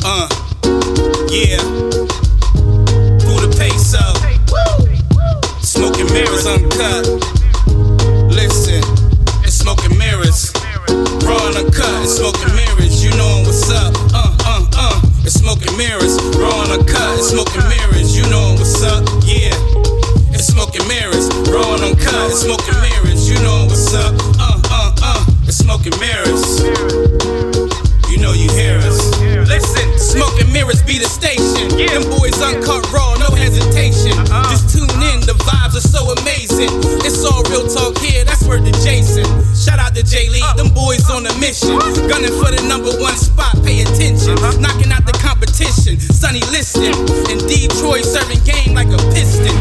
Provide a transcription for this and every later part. Yeah. Who the peso? Smoke and Mirrors uncut. Listen, it's Smoke and Mirrors. Raw and uncut, it's Smoke and Mirrors. You know what's up. It's Smoke and Mirrors. Raw and uncut, it's Smoke and Mirrors. You know what's up. Yeah. It's Smoke and Mirrors. Raw and uncut, it's Smoke and Mirrors. You know what's up. It's Smoke and Mirrors. You know you hear us. Listen, Smoke and Mirrors be the station. Them boys uncut raw, no hesitation. Just tune in, the vibes are so amazing. It's all real talk here, that's word to Jason. Shout out to J-League, them boys on a mission. Gunning for the #1 spot, pay attention. Knocking out the competition, Sonny listen. In Detroit, serving game like a piston.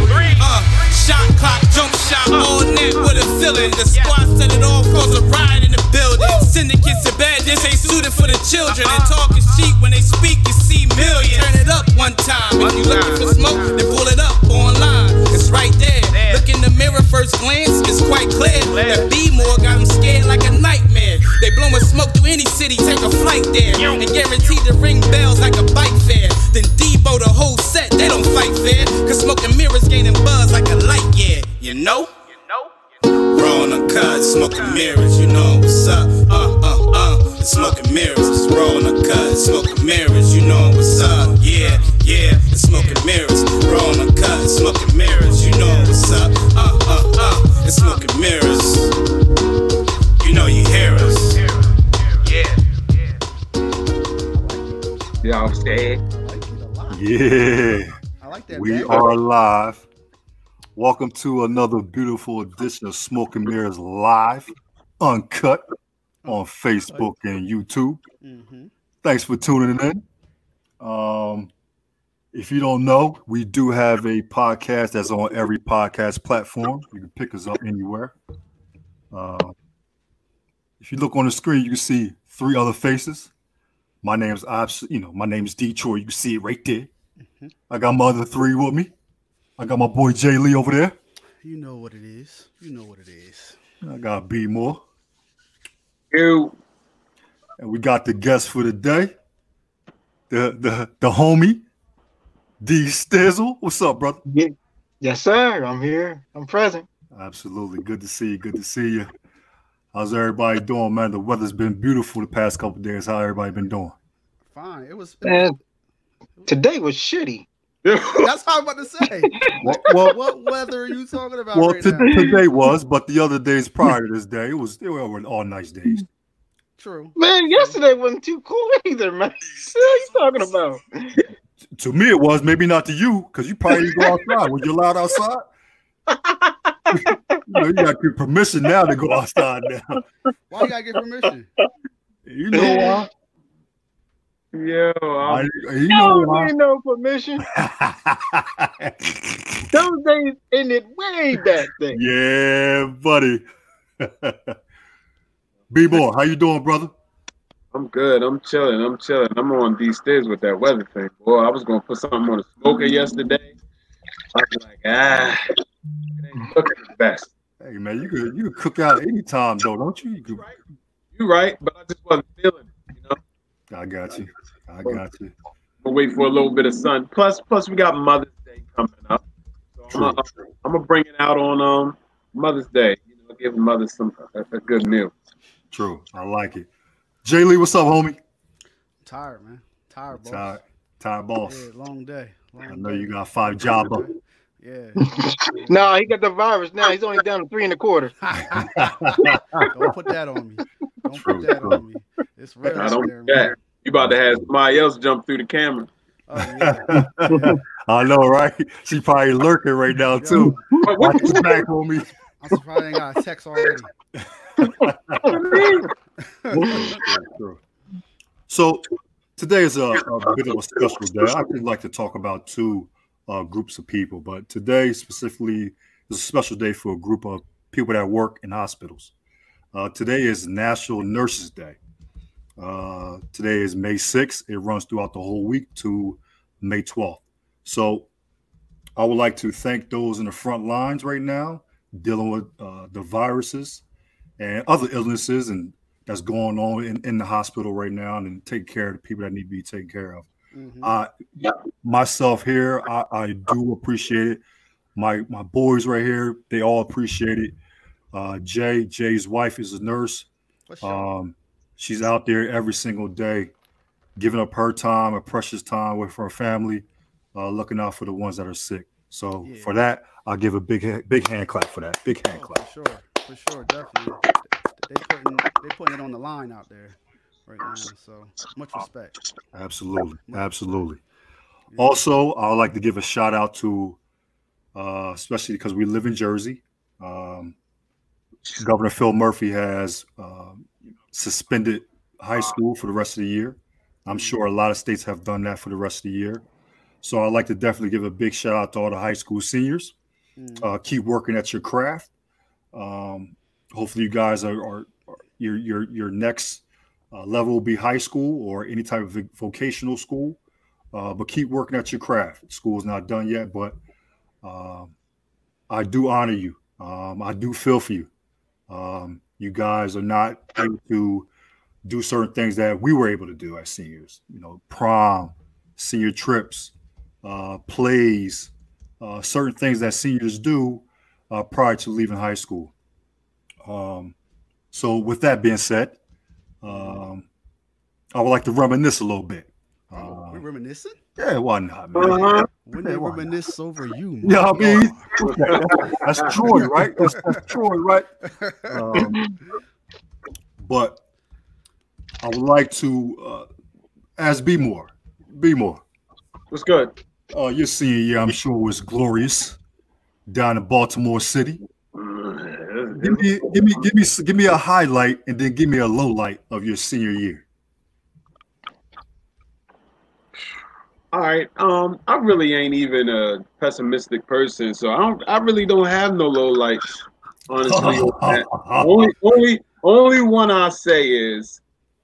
Shot clock, jump shot, all net with a feeling. The squad set it all, cause a riot in the building. Syndicates are bad, this ain't suited for the children. And talk is cheap, when they speak you see millions. Turn it up one time, if you looking for smoke, then pull it up online. It's right there, look in the mirror, first glance, it's quite clear. That B-more got them scared like a nightmare. They blowing smoke through any city, take a flight there. And guaranteed to ring bells like a bike fair. Then Debo the whole set, they don't fight fair. Cause Smoke and Mirrors gaining buzz like a light, yeah, you know? Raw and uncut, Smoke and Mirrors, you know what's up. Smoke and Mirrors, raw and uncut. Smoke and Mirrors, you know what's up. Yeah, yeah. Smoke and Mirrors, raw and uncut. Smoke and Mirrors, you know what's up. Smoke and Mirrors, you know you hear us. Yeah. You know what I'm saying? Yeah. I like that. We are live. Welcome to another beautiful edition of Smoke and Mirrors Live, Uncut, on Facebook and YouTube. Thanks for tuning in. If you don't know, we do have a podcast that's on every podcast platform. You can pick us up anywhere. If you look on the screen, you can see three other faces. My name's my name's Detroit. You can see it right there. I got my other three with me. I got my boy Jay Lee over there. You know what it is. I got B Moore. You. And we got the guest for the day, the homie, D Stizzle. What's up, brother? Yeah. Yes, sir. I'm here. I'm present. Absolutely. Good to see you. How's everybody doing, man? The weather's been beautiful the past couple of days. How everybody been doing? Fine. Today was shitty. That's what I'm about to say. What weather are you talking about? Well, today was, but the other days prior to this day, they were all nice days. True. Man, yesterday wasn't too cool either, man. What are you talking about? To me, it was. Maybe not to you, because you probably didn't go outside. Were you allowed outside? You gotta get permission now to go outside now. Why you gotta get permission? You know why? Yo, we ain't no permission. Those days ended way back then. Yeah, buddy. B-Boy, how you doing, brother? I'm good. I'm chilling. I'm on these stairs with that weather thing. Boy, I was going to put something on the smoker yesterday. I was like, it ain't looking the best. Hey, man, you could cook out anytime, though, don't you? You right, but I just wasn't feeling it, you know? I got you. We'll wait for a little bit of sun. Plus we got Mother's Day coming up. So I'm gonna bring it out on Mother's Day. You know, give mothers a good meal. True. I like it. Jay Lee, what's up, homie? I'm tired, man. Boss. Tired, boss. Yeah, long day. I know you got 5 jobs up. Yeah. No, he got the virus now. He's only down to 3.25. Don't put that on me. Don't put that on me. It's real. I don't care. You about to have somebody else jump through the camera. Yeah. I know, right? She probably lurking right now too. Watch your back, homie. I'm surprised I ain't got a text already. So today is a bit of a special day. I would like to talk about two groups of people, but today specifically is a special day for a group of people that work in hospitals. Today is National Nurses Day. Today is May 6th. It runs throughout the whole week to May 12th. So I would like to thank those in the front lines right now dealing with the viruses and other illnesses and that's going on in the hospital right now, and take care of the people that need to be taken care of. Mm-hmm. Myself here, I do appreciate it. My boys right here, they all appreciate it. Jay's wife is a nurse. She's out there every single day, giving up her time, a precious time with her family, looking out for the ones that are sick. So yeah. For that, I'll give a big hand clap for that. Big hand clap. For sure, definitely. They putting it on the line out there right now. So much respect. Absolutely. Yeah. Also, I'd like to give a shout out to, especially because we live in Jersey, Governor Phil Murphy has suspended high school for the rest of the year. I'm sure a lot of states have done that for the rest of the year. So I'd like to definitely give a big shout out to all the high school seniors. Keep working at your craft. Hopefully you guys are your next level will be high school or any type of vocational school. But keep working at your craft. School is not done yet, but I do honor you. I do feel for you. You guys are not able to do certain things that we were able to do as seniors. You know, prom, senior trips, plays, certain things that seniors do prior to leaving high school. So with that being said, I would like to reminisce a little bit. We're reminiscing? Yeah, why not, man? When they reminisce over you, man. Yeah, I mean, that's Troy, right? That's Troy, right? But I would like to ask B-More. B-More. What's good? Your senior year, I'm sure, was glorious down in Baltimore City. Give me a highlight and then give me a low light of your senior year. All right. I really ain't even a pessimistic person, so I really don't have no low lights, honestly. Only one I say is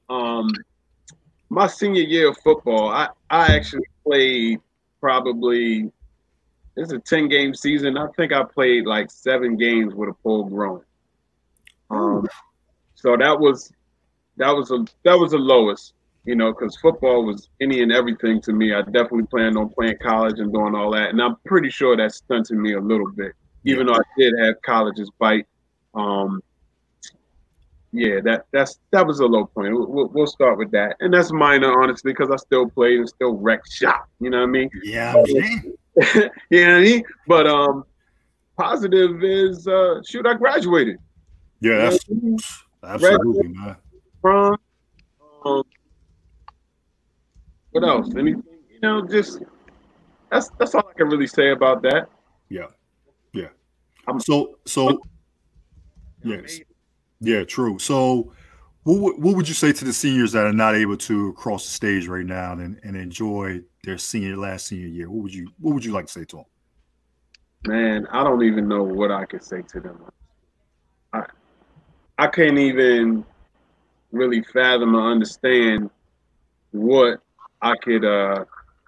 my senior year of football. I actually played probably – it's a 10-game season. I think I played like 7 games with a full grown. So that was the lowest. You know, because football was any and everything to me. I definitely planned on playing college and doing all that. And I'm pretty sure that stunted me a little bit, even though I did have college's bite. That was a low point. We'll start with that. And that's minor, honestly, because I still played and still wrecked shop. You know what I mean? Yeah. You know what I mean? But positive is, shoot, I graduated. Yeah, that's, you know what I mean? Absolutely, man. From, what else? Anything? You know, just that's all I can really say about that. Yeah. Yes, yeah, true. So, what would you say to the seniors that are not able to cross the stage right now and enjoy their last senior year? What would you like to say to them? Man, I don't even know what I could say to them. I can't even really fathom or understand what I could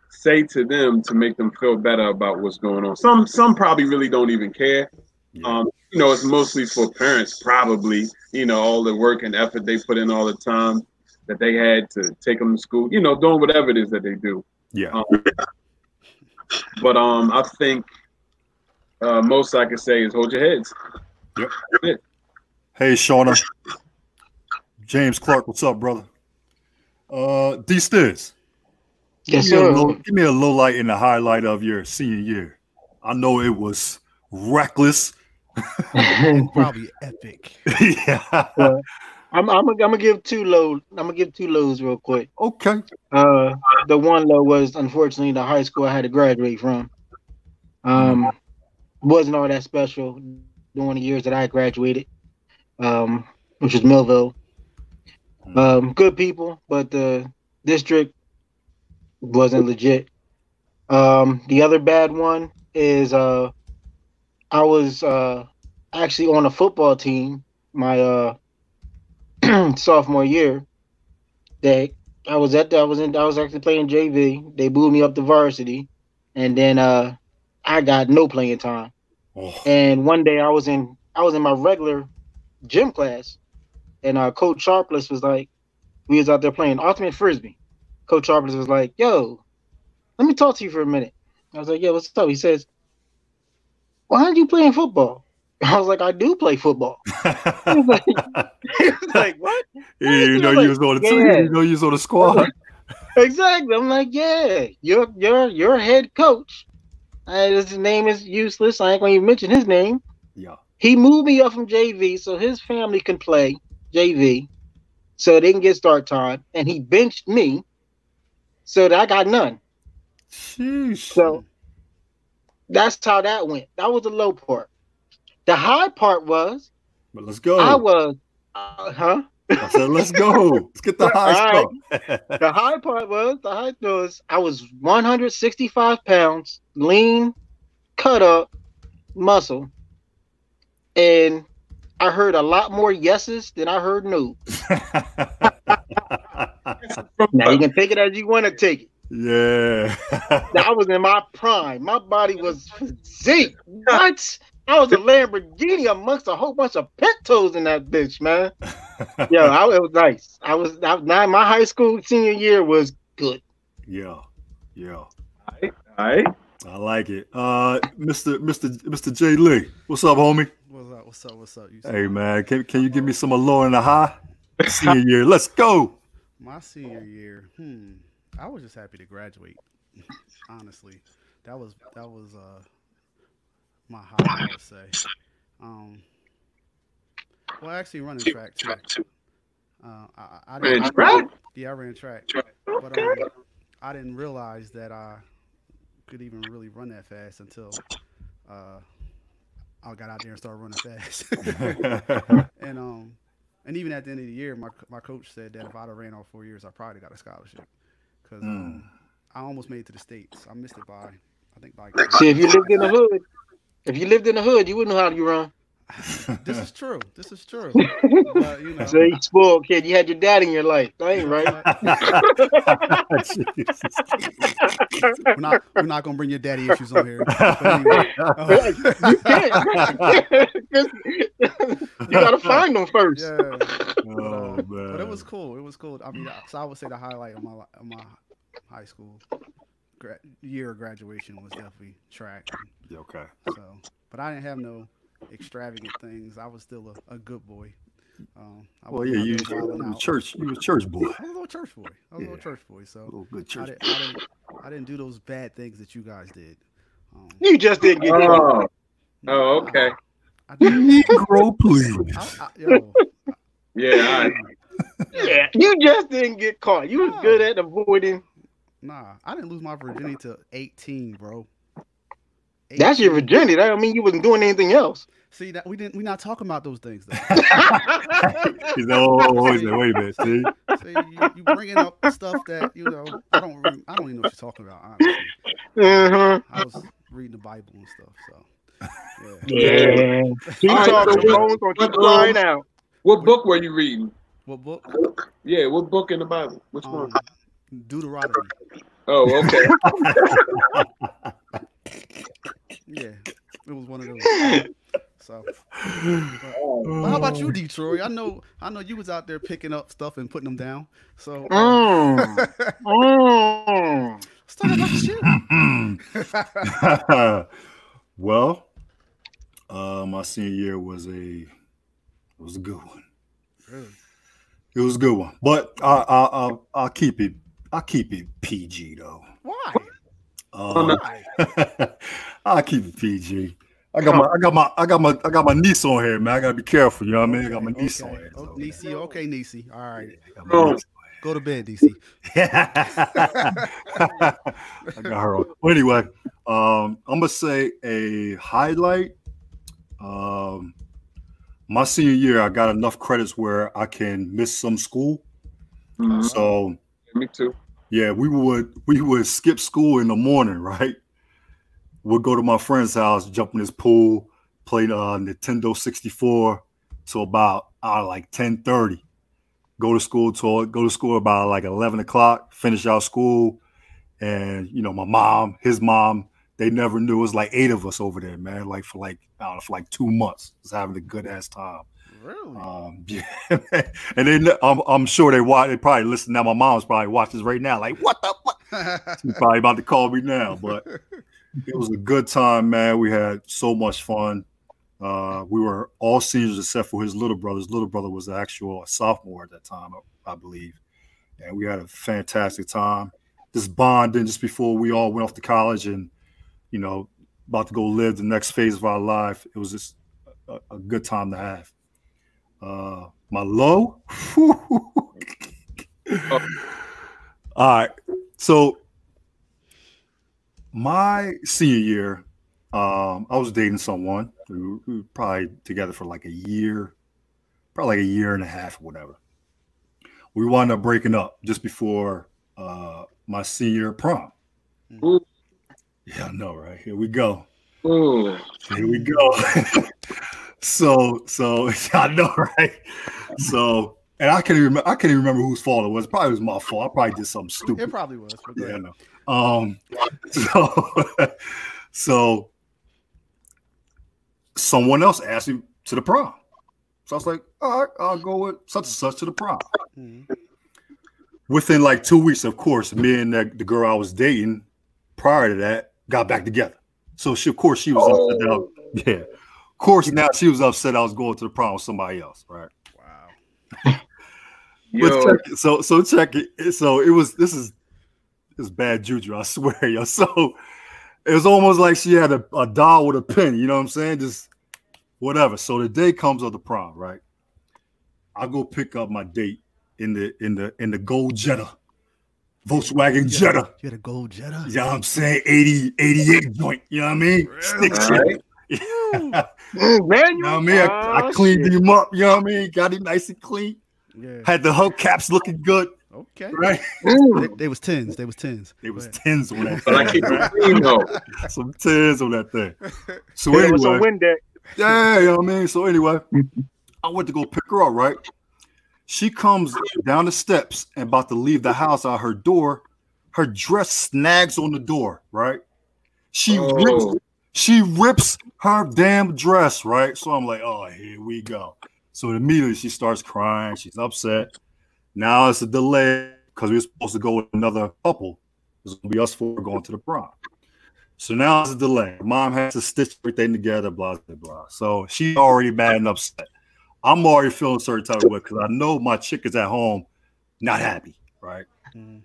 say to them to make them feel better about what's going on. Some probably really don't even care. Yeah. You know, it's mostly for parents probably, you know, all the work and effort they put in all the time that they had to take them to school, you know, doing whatever it is that they do. Yeah. But I think most I could say is hold your heads. Yep. Hey, Shauna. James Clark, what's up, brother? D Stiz. Yes, sir. Give me a low light and a highlight of your senior year. I know it was reckless. Probably epic. Yeah. I'm gonna give two lows. I'm gonna give two lows real quick. Okay. The one low was unfortunately the high school I had to graduate from. Wasn't all that special during the years that I graduated, which was Millville. Good people, but the district wasn't legit. The other bad one is I was actually on a football team my sophomore year. I was actually playing JV. They blew me up to varsity, and then I got no playing time. And one day I was in my regular gym class, and Coach Sharpless was like, we was out there playing ultimate frisbee. Coach Sharpless was like, yo, let me talk to you for a minute. I was like, yeah, what's up? He says, why aren't you playing football? I was like, I do play football. He was like, what? You know you was on the squad. Like, exactly. I'm like, yeah, your head coach. His name is useless. I ain't going to even mention his name. Yeah. He moved me up from JV so his family can play JV so they can get start time. And he benched me so that I got none. Sheesh. So that's how that went. That was the low part. The high part was, but let's go. I was, I said, let's go. Let's get the high stuff. The high part was, I was 165 pounds, lean, cut up, muscle. And I heard a lot more yeses than I heard no's. Now you can take it as you want to take it. Yeah. I was in my prime. My body was physique. What? I was a Lamborghini amongst a whole bunch of Pintos in that bitch, man. Yo, it was nice. I was my high school senior year was good. Yeah, yeah. All right. I like it. Mr. J. Lee, what's up, homie? What's up? Hey, man, can you give me some allure and a high? Senior year, let's go. My senior year, I was just happy to graduate. Honestly, that was my high, I would say. Well, actually, running track too. I didn't ran track. Yeah, I ran track, but I didn't realize that I could even really run that fast until I got out there and started running fast. And even at the end of the year, my coach said that if I'd have ran all 4 years, I probably got a scholarship because I almost made it to the States. I missed it by, I think, like. See, if you lived in the hood, you wouldn't know how to run. This is true. But, you know, so you spoiled kid. You had your dad in your life. That ain't right. We're not gonna bring your daddy issues on here. Anyway. You can't. You gotta find them first. Yeah. Oh, man. But it was cool. I mean, so I would say the highlight of my high school year of graduation was definitely track. Okay. So, but I didn't have no extravagant things. I was still a good boy. You was church boy. I was a little church boy. So a little good church. I didn't do those bad things that you guys did. You just didn't get it. Oh, okay. Grow, please. Yeah. Yeah. You just didn't get caught. You was good at avoiding. Nah, I didn't lose my virginity till 18, bro. 18. That's your virginity. That don't mean you wasn't doing anything else. See, that we're not talking about those things, though. Wait a minute. See, you bringing up stuff that I don't even know what you're talking about. Honestly, I was reading the Bible and stuff. So yeah. What book were you reading? What book? Yeah, what book in the Bible? Which one? Deuteronomy. Oh, okay. Yeah, it was one of those. So, but how about you, Detroit? I know you was out there picking up stuff and putting them down. So, let's talk about you. Well, my senior year was a good one. Really? It was a good one, but I'll keep it. I'll keep it PG though. Why? I keep it PG. I got my niece on here, man. I gotta be careful, you know what I mean? I got my niece on here. So. Niecy. All right. Go to bed, DC. I got her on. Well, anyway, I'm gonna say a highlight. My senior year, I got enough credits where I can miss some school. Mm-hmm. So me too. Yeah, we would skip school in the morning, right? We'll go to my friend's house, jump in his pool, play the Nintendo 64 till about 10:30. Go to school about 11 o'clock. Finish out school, and my mom, his mom, they never knew. It was 8 of us over there, man. For 2 months, was having a good ass time. Really? Yeah. And then I'm sure they watch. They probably listen now. My mom's probably watching this right now. Like, what the fuck? She's probably about to call me now. But it was a good time, man. We had so much fun. We were all seniors except for his little brother. His little brother was actually a sophomore at that time, I believe. And we had a fantastic time. Just bonding just before we all went off to college and, you know, about to go live the next phase of our life. It was just a good time to have. My low. Oh. All right. So my senior year, I was dating someone we were probably together for like a year, probably like a year and a half or whatever. We wound up breaking up just before my senior prom. Ooh. Yeah, I know, right? Here we go. Ooh. Here we go. So I know, right? So, and I can't even remember whose fault it was. Probably was my fault. I probably did something stupid. It probably was. Yeah, I know. So someone else asked me to the prom. So I was like, all right, I'll go with such and such to the prom. Mm-hmm. Within like 2 weeks, of course, me and the girl I was dating prior to that got back together. So she, of course, she was upset. Yeah. Of course, now she was upset I was going to the prom with somebody else, right? Wow. So check it. So it was, this is bad juju, I swear, yo. So it was almost like she had a doll with a pin, you know what I'm saying? Just whatever. So the day comes of the prom, right? I go pick up my date in the gold Jetta, Volkswagen Jetta. You had a gold Jetta? Yeah, you know what I'm saying, 88 joint. You know what I mean? Really? Stick shit. Right. Man, you know what I mean? I cleaned him up. You know what I mean? Got him nice and clean. Yeah. Had the hubcaps looking good. Okay. Right. They was tens. They was tens on that thing. But I keep it clean though. Some tens on that thing. So anyway, it was a Windex. Yeah, you know what I mean. So anyway, I went to go pick her up. Right. She comes down the steps and about to leave the house out her door. Her dress snags on the door, right? She rips her damn dress, right? So I'm like, oh, here we go. So immediately she starts crying. She's upset. Now it's a delay because we were supposed to go with another couple. It's going to be us four going to the prom. So now it's a delay. Mom has to stitch everything together, blah, blah, blah. So she's already mad and upset. I'm already feeling a certain type of way because I know my chick is at home not happy, right? Mm.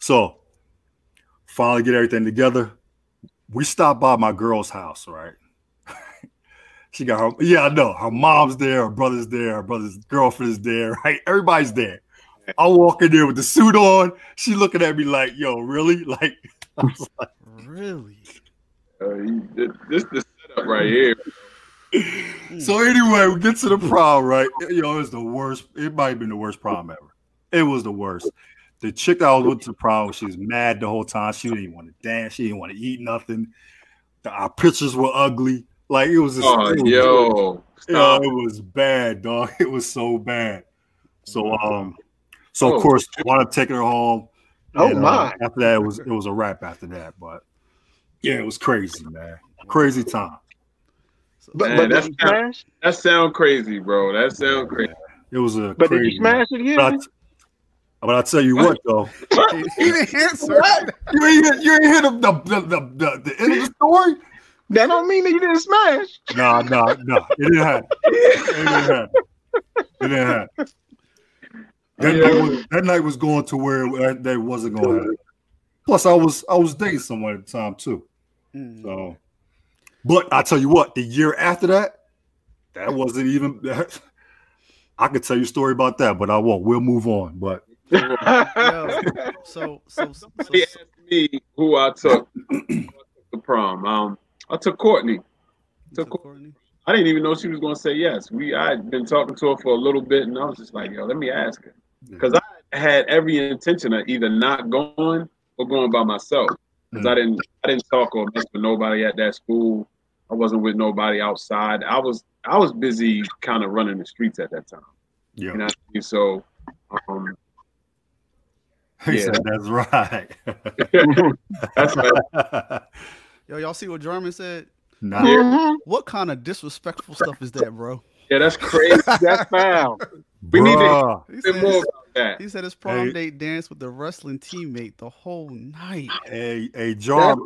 So finally get everything together. We stopped by my girl's house, right? She got her, yeah, I know. Her mom's there, her brother's there, her brother's girlfriend is there, right? Everybody's there. I walk in there with the suit on. She looking at me like, yo, really? Like, I was like, really? This is the setup right here. So anyway, we get to the prom, right? Yo, it's the worst. It might have been the worst prom ever. It was the worst. The chick that I was with to the prom, she was mad the whole time. She didn't want to dance. She didn't want to eat nothing. Our pictures were ugly. Like, it was just... it was bad, dog. It was so bad. So, of course, I wound up taking her home. And, after that, it was a wrap after that. But, yeah, it was crazy, man. Crazy time. But that sounds crazy, bro. That sounds crazy. It was a. But crazy, did you smash it again? But I tell you what, though. You didn't hear what? You ain't hear the end of the story. That don't mean that you didn't smash. No. It didn't happen. That night was going to where that wasn't going to happen. Plus, I was dating someone at the time too, so. But I tell you what, the year after that wasn't even. I could tell you a story about that, but I won't. We'll move on. But somebody asked me who I took to the prom. I took Courtney. I didn't even know she was going to say yes. I had been talking to her for a little bit, and I was just like, "Yo, let me ask her," because I had every intention of either not going or going by myself. Because I didn't talk or mess with nobody at that school. I wasn't with nobody outside. I was busy kind of running the streets at that time. Yeah. You know what I mean? So, yeah, that's right. That's right. Yo, y'all see what German said? Nah. Yeah. What kind of disrespectful stuff is that, bro? Yeah, that's crazy. That's found. We Bruh. Need to hear more about that. He said his prom date dance with the wrestling teammate the whole night. Hey, John,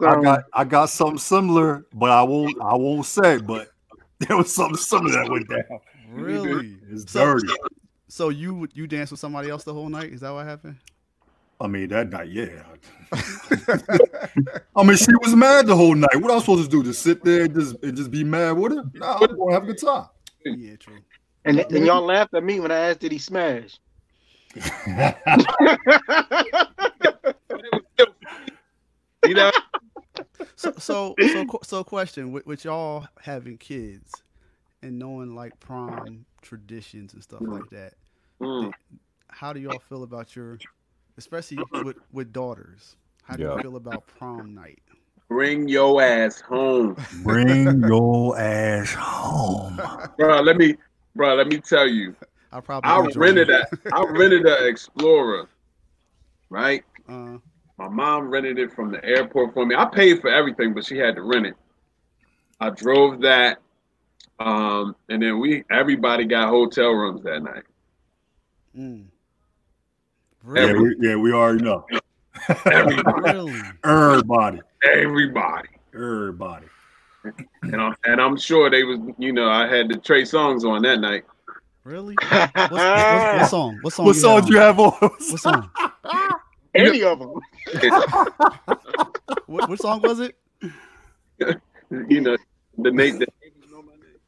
I got something similar, but I won't say. But there was something similar that went down. Really? It's dirty. So you danced with somebody else the whole night? Is that what happened? I mean, that night, yeah. I mean, she was mad the whole night. What I was supposed to do? Just sit there and just be mad with her? Nah, I'm gonna have a good time. Yeah, true. And y'all laughed at me when I asked, did he smash? You know. So question with y'all having kids and knowing like prom traditions and stuff like that. Mm. How do y'all feel about your? Especially with daughters. How do you feel about prom night? Bring your ass home. Bring your ass home. Bro, let me tell you. I rented an Explorer, right? My mom rented it from the airport for me. I paid for everything, but she had to rent it. I drove that, and then everybody got hotel rooms that night. Mm. Really? Yeah, we already know. Everybody. And I'm sure they was, you know, I had the Trey Songz on that night. Really? What song? What song did you have on? What song? Any of them. What song was it? You know, the Neighbors Know My Name.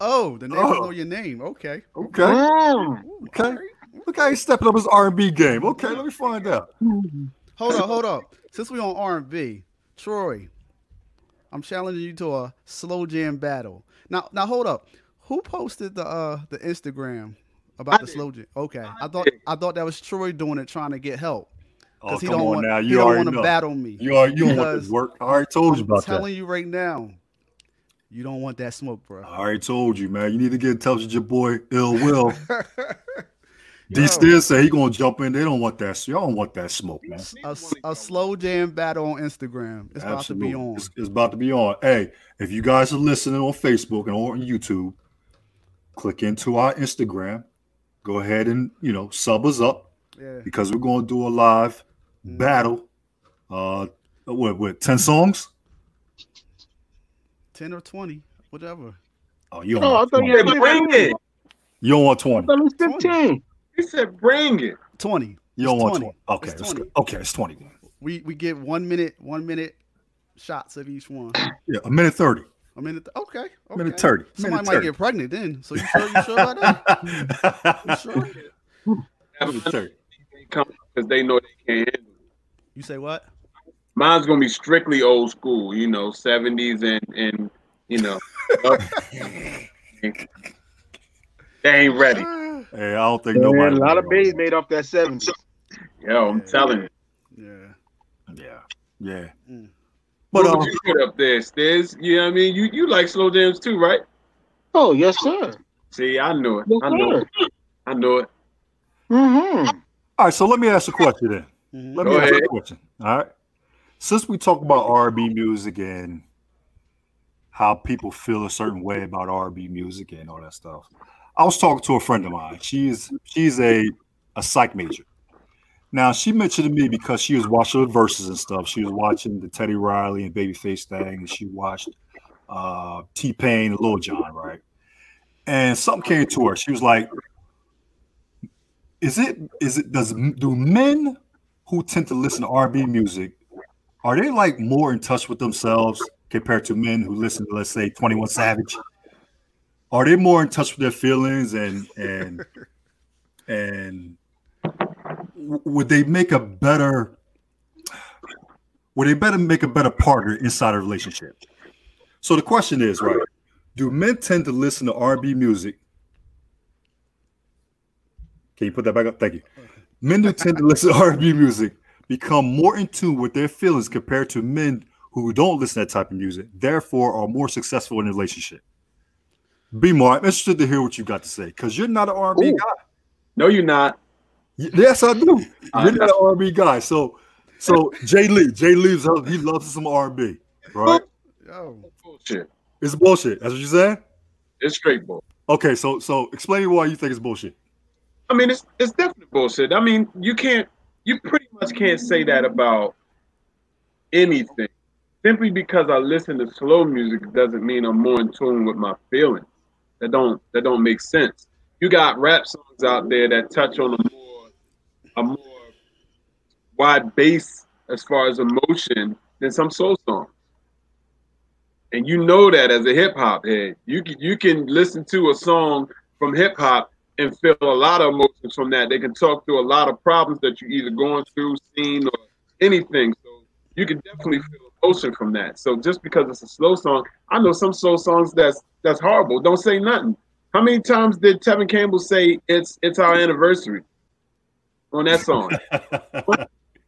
Oh, The Neighbors Know Your Name. Okay. Okay. Ooh, okay. Look how he's stepping up his R&B game. Okay, let me find out. Hold up. Since we're on R&B, Troy, I'm challenging you to a slow jam battle. Now hold up. Who posted the Instagram about the slow jam? Okay, I thought that was Troy doing it, trying to get help. Oh, he come don't on want, now. You don't want to battle me. You don't want this work. I already told you about that. I'm telling you right now. You don't want that smoke, bro. I already told you, man. You need to get in touch with your boy, Ill Will. D Stizzle say he gonna jump in. They don't want that. Y'all don't want that smoke, man. A slow jam battle on Instagram. It's Absolutely. About to be on. It's about to be on. Hey, if you guys are listening on Facebook and on YouTube, click into our Instagram. Go ahead and sub us up because we're gonna do a live battle. With 10 songs, 10 or 20, whatever. Oh, you don't want 20. Bring it. You don't want 20. 15. He said, "Bring it." 20. You don't want 20. Okay, it's 20. Okay, it's 21. We get 1 minute shots of each one. Yeah, 1:30. Okay. 1:30. Somebody might get pregnant then. So you sure about that? You sure? 1:30. Because they know they can't handle it. You say what? Mine's gonna be strictly old school. 70s and They ain't ready. Hey, I don't think nobody. A lot of babies made off that 70s. Yo, I'm telling you. Yeah. Mm. But what would you put up there, Stiz? You know what I mean? You like slow jams too, right? Oh, yes, sir. See, I knew it. I knew it. Mm-hmm. All right, so let me ask a question then. Mm-hmm. Let me ask a question. All right. Since we talk about R&B music and how people feel a certain way about R&B music and all that stuff, I was talking to a friend of mine. She's a psych major. Now, she mentioned to me, because she was watching the verses and stuff, she was watching the Teddy Riley and Babyface thing. She watched T-Pain and Lil Jon, right? And something came to her. She was like, do men who tend to listen to R&B music, are they like more in touch with themselves compared to men who listen to, let's say, 21 Savage? Are they more in touch with their feelings and would they make a better partner inside a relationship? So the question is, right, do men tend to listen to R&B music? Can you put that back up? Thank you. Men who tend to listen to R&B music become more in tune with their feelings compared to men who don't listen to that type of music, therefore are more successful in a relationship. B-Mar, I'm interested to hear what you got to say, because you're not an R&B guy. No, you're not. Yes, I do. You're not an R&B guy. So Jay Lee, he loves some R&B, right? Yo. Bullshit. It's bullshit. That's what you said? It's straight bull. Okay, so explain why you think it's bullshit. I mean, it's definitely bullshit. I mean, you pretty much can't say that about anything. Simply because I listen to slow music doesn't mean I'm more in tune with my feelings. That don't make sense. You got rap songs out there that touch on a more wide base as far as emotion than some soul songs. And you know that as a hip hop head, you can listen to a song from hip hop and feel a lot of emotions from that. They can talk through a lot of problems that you're either going through, seen, or anything. So you can definitely feel emotion from that. So just because it's a slow song, I know some soul songs that's horrible. Don't say nothing. How many times did Tevin Campbell say it's our anniversary on that song?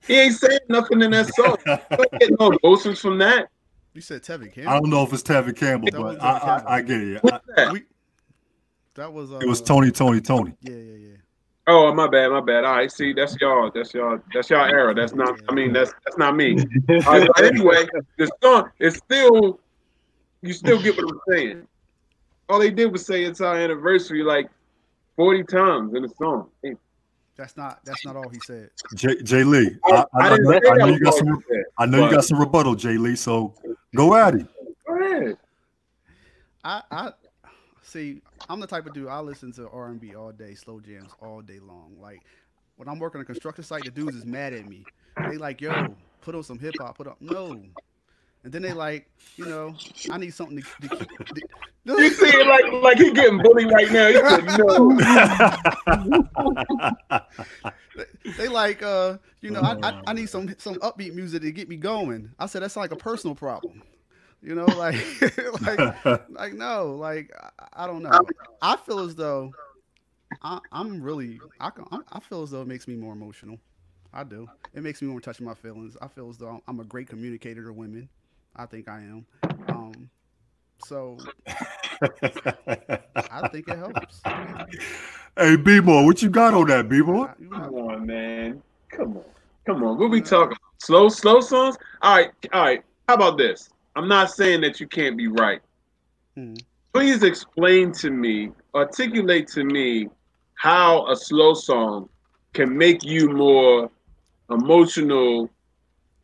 He ain't saying nothing in that song. You ain't getting no emotions from that. You said Tevin Campbell. I don't know if it's Tevin Campbell, but I get it. That was it was Tony Toni Toné. Yeah. Oh, my bad. All right, see, that's y'all era. That's not. I mean, that's not me. Right, anyway, the song is still. You still get what I'm saying. All they did was say it's our anniversary like 40 times in the song. That's not all he said. Jay Lee, I know you got some rebuttal, Jay Lee. So go at it. Go ahead. I see. I'm the type of dude, I listen to R&B all day, slow jams all day long. Like, when I'm working on a construction site, the dudes is mad at me. They like, yo, put on some hip-hop, no. And then they like, you know, I need something to You see it like he getting bullied right now. He said, no. They like, you know, I need some upbeat music to get me going. I said, that's like a personal problem. You know, like no, like I don't know. I feel as though I feel as though it makes me more emotional. I do. It makes me more touch my feelings. I feel as though I'm a great communicator to women. I think I am. So I think it helps. Hey, B-Boy, what you got on that, B-Boy? Come on, man. Come on. What we talking? Slow songs? All right. How about this? I'm not saying that you can't be right. Please explain to me, articulate to me how a slow song can make you more emotional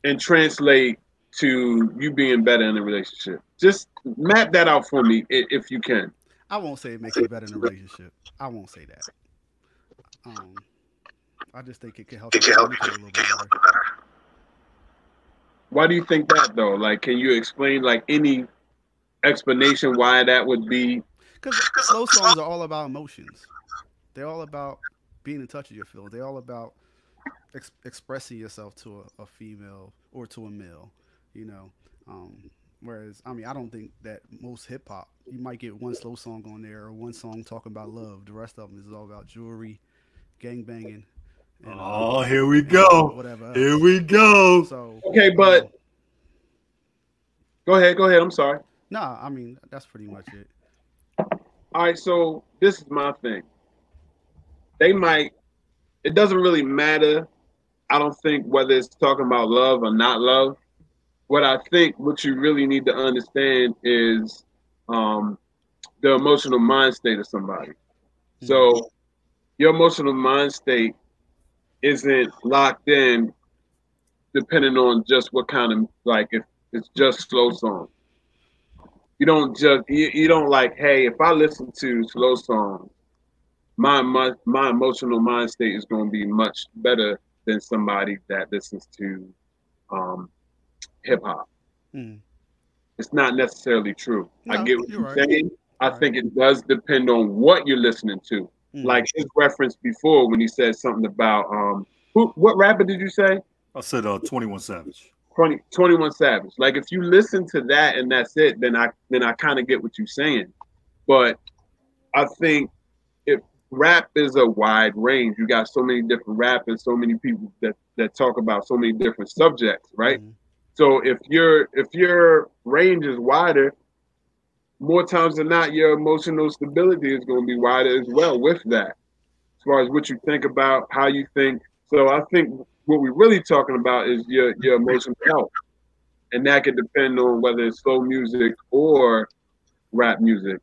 and translate to you being better in a relationship. Just map that out for me if you can. I won't say it makes you better in a relationship. I won't say that. I just think it can help you a little bit better. Why do you think that though? Like, can you explain like any explanation why that would be? Because slow songs are all about emotions. They're all about being in touch with your feelings. They're all about expressing yourself to a female or to a male, you know? Whereas, I mean, I don't think that most hip hop, you might get one slow song on there or one song talking about love. The rest of them is all about jewelry, gangbanging. And, here we go. Whatever. Here we go. So, okay, but go ahead. I'm sorry. Nah, I mean, that's pretty much it. All right, so this is my thing. It doesn't really matter, I don't think, whether it's talking about love or not love. What I think what you really need to understand is the emotional mind state of somebody. Mm-hmm. So your emotional mind state isn't locked in depending on just what kind of, like, if it's just slow song. You don't like, hey, if I listen to slow song, my emotional mind state is going to be much better than somebody that listens to hip hop. It's not necessarily true. No, I get what you're saying. I think it does depend on what you're listening to. Like his reference before when he said something about what rapper did you say? I said 21 Savage. 21 Savage. Like if you listen to that and that's it, then I kind of get what you're saying. But I think if rap is a wide range, you got so many different rappers, so many people that talk about so many different subjects, right? Mm-hmm. So if your range is wider, more times than not, your emotional stability is going to be wider as well with that, as far as what you think about, how you think. So I think what we're really talking about is your emotional health. And that could depend on whether it's slow music or rap music.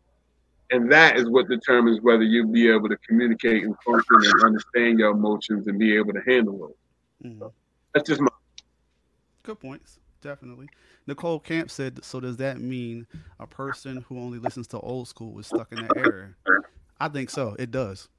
And that is what determines whether you'll be able to communicate and function and understand your emotions and be able to handle it. Mm-hmm. So that's just my. Good points. Definitely. Nicole Camp said, so does that mean a person who only listens to old school is stuck in that era? I think so. It does.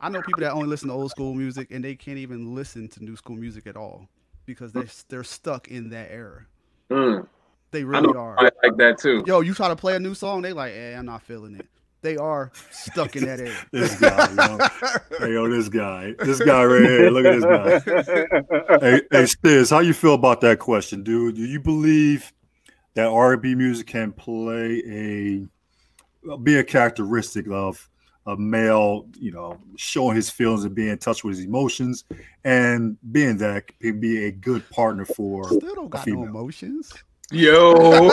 I know people that only listen to old school music and they can't even listen to new school music at all because they're stuck in that era. Mm. They really are. I like that too. Yo, you try to play a new song, they like, eh, I'm not feeling it. They are stuck in that area. This guy, yo. Hey, yo, this guy right here. Look at this guy. Hey, Stiz, how you feel about that question, dude? Do you believe that R&B music can be a characteristic of a male, you know, showing his feelings and being in touch with his emotions, and being that can be a good partner for still don't got no emotions. Yo,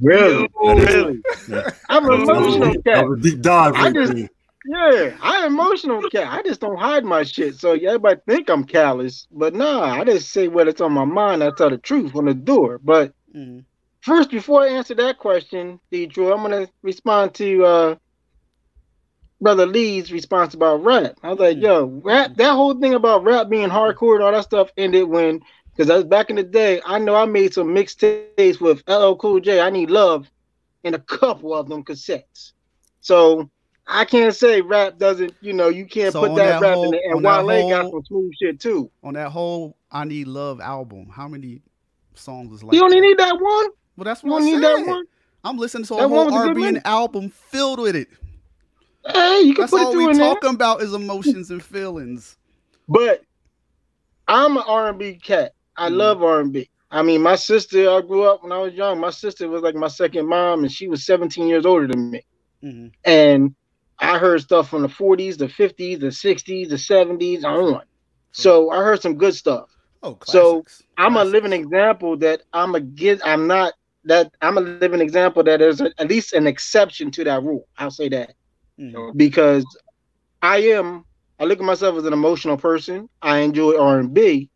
really? Yeah. I'm an emotional cat. That was a deep dive right there. Yeah, I'm emotional cat. I just don't hide my shit. So everybody think I'm callous, but nah, I just say what's on my mind. I tell the truth on the door. But first, before I answer that question, D. Drew, I'm gonna respond to Brother Lee's response about rap. I was like, yo, rap. That whole thing about rap being hardcore and all that stuff ended when. Because back in the day, I know I made some mixtapes with LL Cool J, I Need Love, and a couple of them cassettes. So I can't say rap doesn't, you know, you can't put that rap in there. And Wale got some smooth shit too. On that whole I Need Love album, how many songs is like that? You only need that one? Well, that's what I said. You only need that one? I'm listening to a whole R&B album filled with it. Hey, you can put it through in there. That's all we talking about is emotions and feelings. But I'm an R&B cat. I love R&B. I mean, my sister, I grew up when I was young. My sister was like my second mom, and she was 17 years older than me. Mm-hmm. And I heard stuff from the 40s, the 50s, the 60s, the 70s, on. Mm-hmm. So I heard some good stuff. Oh, classics. So I'm a living example that I'm a living example that there's at least an exception to that rule. I'll say that. Mm-hmm. Because I look at myself as an emotional person. I enjoy R&B,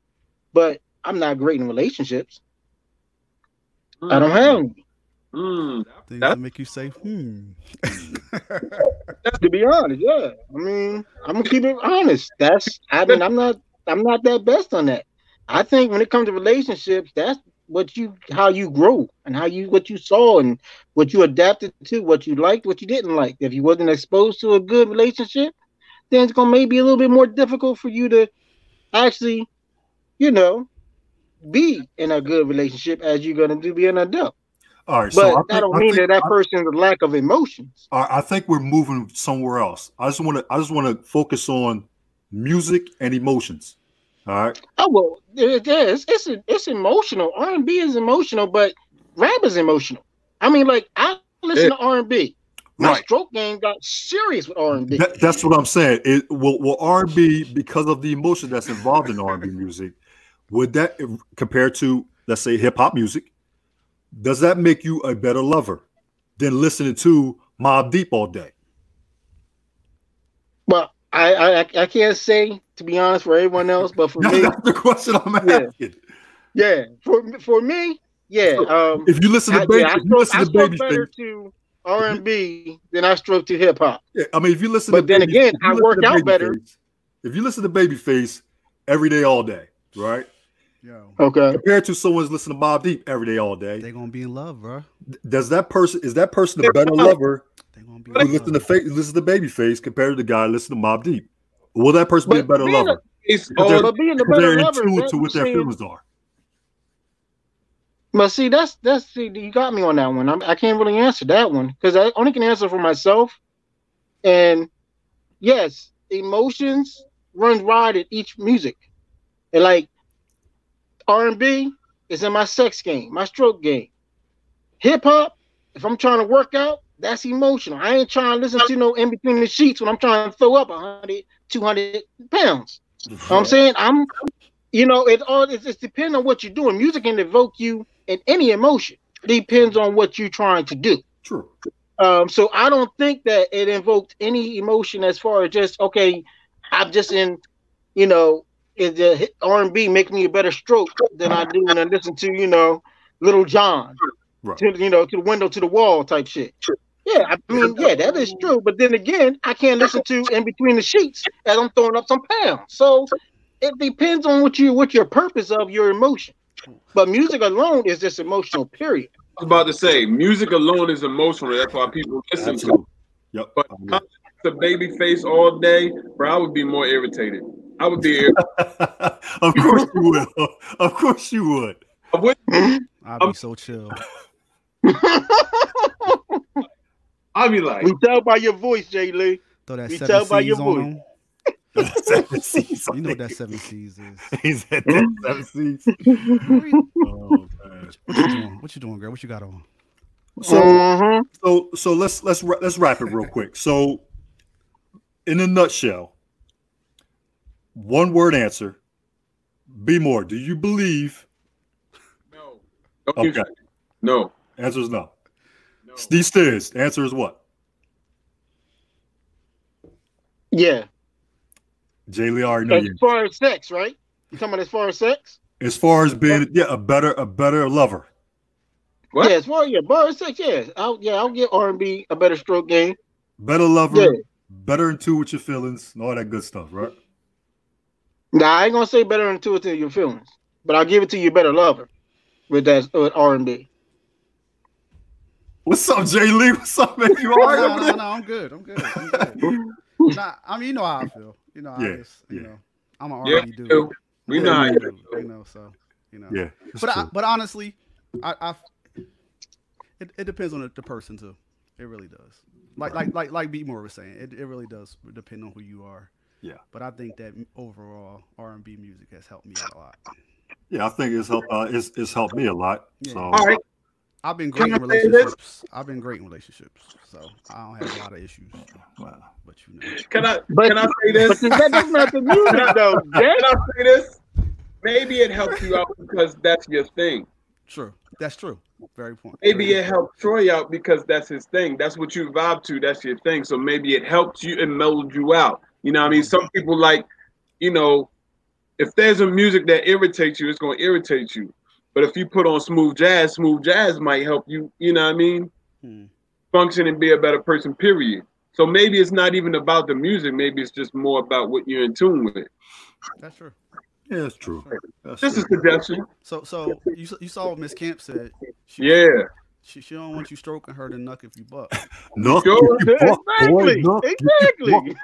but I'm not great in relationships. I don't have any. Things that make you say, To be honest, yeah. I mean, I'm gonna keep it honest. I'm not that best on that. I think when it comes to relationships, that's how you grow and what you saw and what you adapted to, what you liked, what you didn't like. If you wasn't exposed to a good relationship, then it's gonna maybe a little bit more difficult for you to actually, you know, be in a good relationship as you're going to be an adult. All right, but so I think that person's lack of emotions. I think we're moving somewhere else. I just want to focus on music and emotions. All right. Oh well, it's emotional. R&B is emotional, but rap is emotional. I mean, like I listen to R&B. My stroke game got serious with R&B. That's what I'm saying. Will R&B, because of the emotion that's involved in R&B music, would that, compared to, let's say, hip-hop music, does that make you a better lover than listening to Mobb Deep all day? Well, I can't say, to be honest, for everyone else, but for me... That's the question I'm asking. Yeah, for me, yeah. If you listen to Babyface... R&B, then I stroke to hip hop. Yeah, I mean, if you listen to Babyface, again, I work out better. If you listen to Babyface every day, all day, right? Yeah. Okay. Compared to someone's listening to Mobb Deep every day, all day, they're gonna be in love, bro. Is that person a better lover? They're gonna be. Listen to Babyface compared to the guy listening to Mobb Deep. Will that person be a better lover? But being the better lover, they're in tune to what their feelings are. But see, you got me on that one. I can't really answer that one because I only can answer for myself. And yes, emotions run wild at each music. And like R&B is in my sex game, my stroke game. Hip hop, if I'm trying to work out, that's emotional. I ain't trying to listen to no in between the sheets when I'm trying to throw up 100, 200 pounds. You know what I'm saying? You know, it's depending on what you're doing. Music can evoke you in any emotion. It depends on what you're trying to do. True. So I don't think that it invoked any emotion as far as just, okay, I'm just in, you know, is the R&B making me a better stroke than I do when I listen to, you know, Lil Jon, right. To the window to the wall type shit. True. Yeah, I mean, yeah, that is true. But then again, I can't listen to In Between the Sheets as I'm throwing up some pounds. So it depends on what your purpose of your emotion. But music alone is just emotional, period. I was about to say, music alone is emotional. That's why people listen to it. Yep. But if I listen to Babyface all day, bro, I would be more irritated. I would be irritated. Of course you will. Of course you would. I wouldn't. I'd be so chill. I'll be like, we tell by your voice, Jay Lee. We tell by your voice. Seven C's, you know what that 7 C's is. He's at that 7 C's. Oh, what you doing, girl? What you got on? So, so let's wrap it real quick. So, in a nutshell, one word answer. Be more. Do you believe? No. Okay. No. Answer is no. D Stiz, answer is what? Yeah. Jay Lee already knew as you. Far as sex, right? You talking about as far as sex? As far as being a better lover. What? Yeah, as far as sex, yeah. I'll get R&B, a better stroke game. Better lover, better in tune with your feelings, and all that good stuff, right? Nah, I ain't gonna say better in tune with your feelings, but I'll give it to you better lover with R&B. What's up, Jay Lee? What's up, man? You all right? No, I'm good. Nah, I mean, you know how I feel. You know, I just, you know, I'm an R&B dude. We not, you know, so you know. Yeah, but honestly, it depends on the person too. It really does. Like B Moore was saying, it really does depend on who you are. Yeah. But I think that overall R&B music has helped me a lot. Yeah, I think it's helped me a lot. Yeah. So. All right. I've been great in relationships. So I don't have a lot of issues. Wow. But you know. Can I say this? But that's not the music, though. Can I say this? Maybe it helps you out because that's your thing. True. That's true. Very point. Maybe it helped Troy out because that's his thing. That's what you vibe to. That's your thing. So maybe it helped you and melded you out. You know what I mean? Some people like, you know, if there's a music that irritates you, it's going to irritate you. But if you put on smooth jazz might help you, you know what I mean, function and be a better person, period. So maybe it's not even about the music. Maybe it's just more about what you're in tune with. That's true. Yeah, that's true. That's a suggestion. So you saw what Miss Camp said. She don't want you stroking her to nuck if you buck. No, sure, exactly.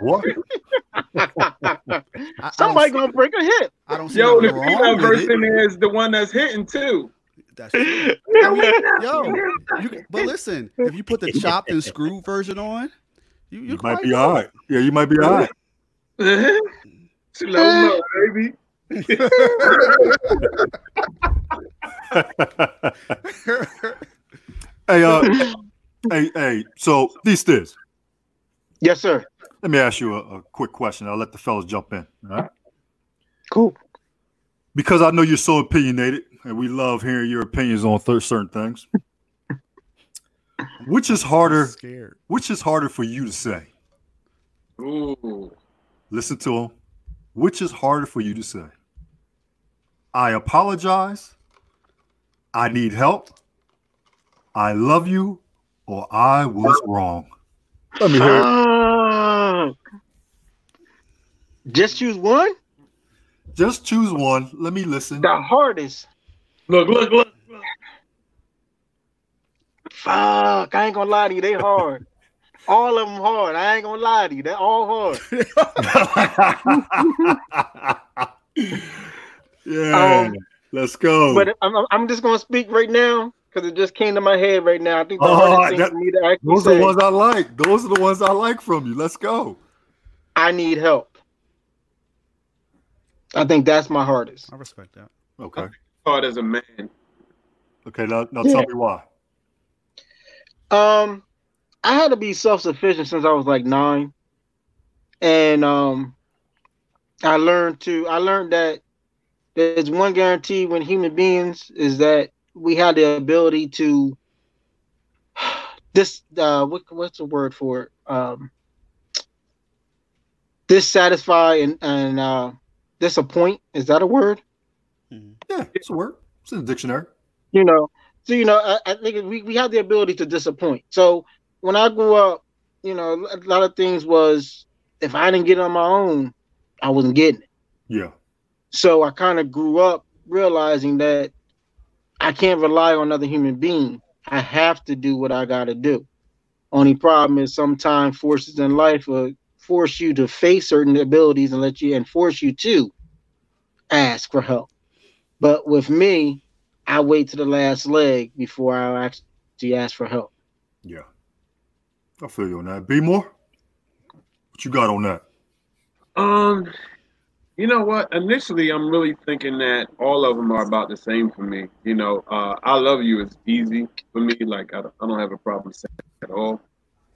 Somebody gonna break a hip. I don't see the female version is the one that's hitting too. That's true. But listen, if you put the chopped and screwed version on, you might be all right. Yeah, you might be all right. Slow baby. Hey, hey. So, these things. Yes, sir. Let me ask you a quick question. I'll let the fellas jump in. All right. Cool. Because I know you're so opinionated, and we love hearing your opinions on certain things. Which is harder for you to say? Ooh. Listen to him. Which is harder for you to say? I apologize. I need help. I love you, or I was wrong. Let me hear it. Just choose one? Just choose one. Let me listen. The hardest. Look. Fuck, I ain't gonna lie to you. They hard. All of them hard. I ain't gonna lie to you. They're all hard. Yeah, let's go. But I'm just gonna speak right now. Because it just came to my head right now. I think the hardest thing for me to actually say. Those are the ones I like. Those are the ones I like from you. Let's go. I need help. I think that's my hardest. I respect that. Okay. I'm hard as a man. Okay, now tell me why. I had to be self-sufficient since I was like 9, and I learned that there's one guarantee when human beings is that. We had the ability to what's the word for it? Dissatisfy and disappoint. Is that a word? Yeah, it's a word. It's in the dictionary. You know, so I think we have the ability to disappoint. So when I grew up, you know, a lot of things was, if I didn't get it on my own, I wasn't getting it. Yeah. So I kind of grew up realizing that I can't rely on another human being. I have to do what I got to do. Only problem is sometimes forces in life will force you to face certain abilities and let you, and force you to ask for help. But with me, I wait to the last leg before I actually ask for help. Yeah. I feel you on that. B More? What you got on that? You know what? Initially, I'm really thinking that all of them are about the same for me. You know, I love you is easy for me. Like, I don't have a problem saying that at all.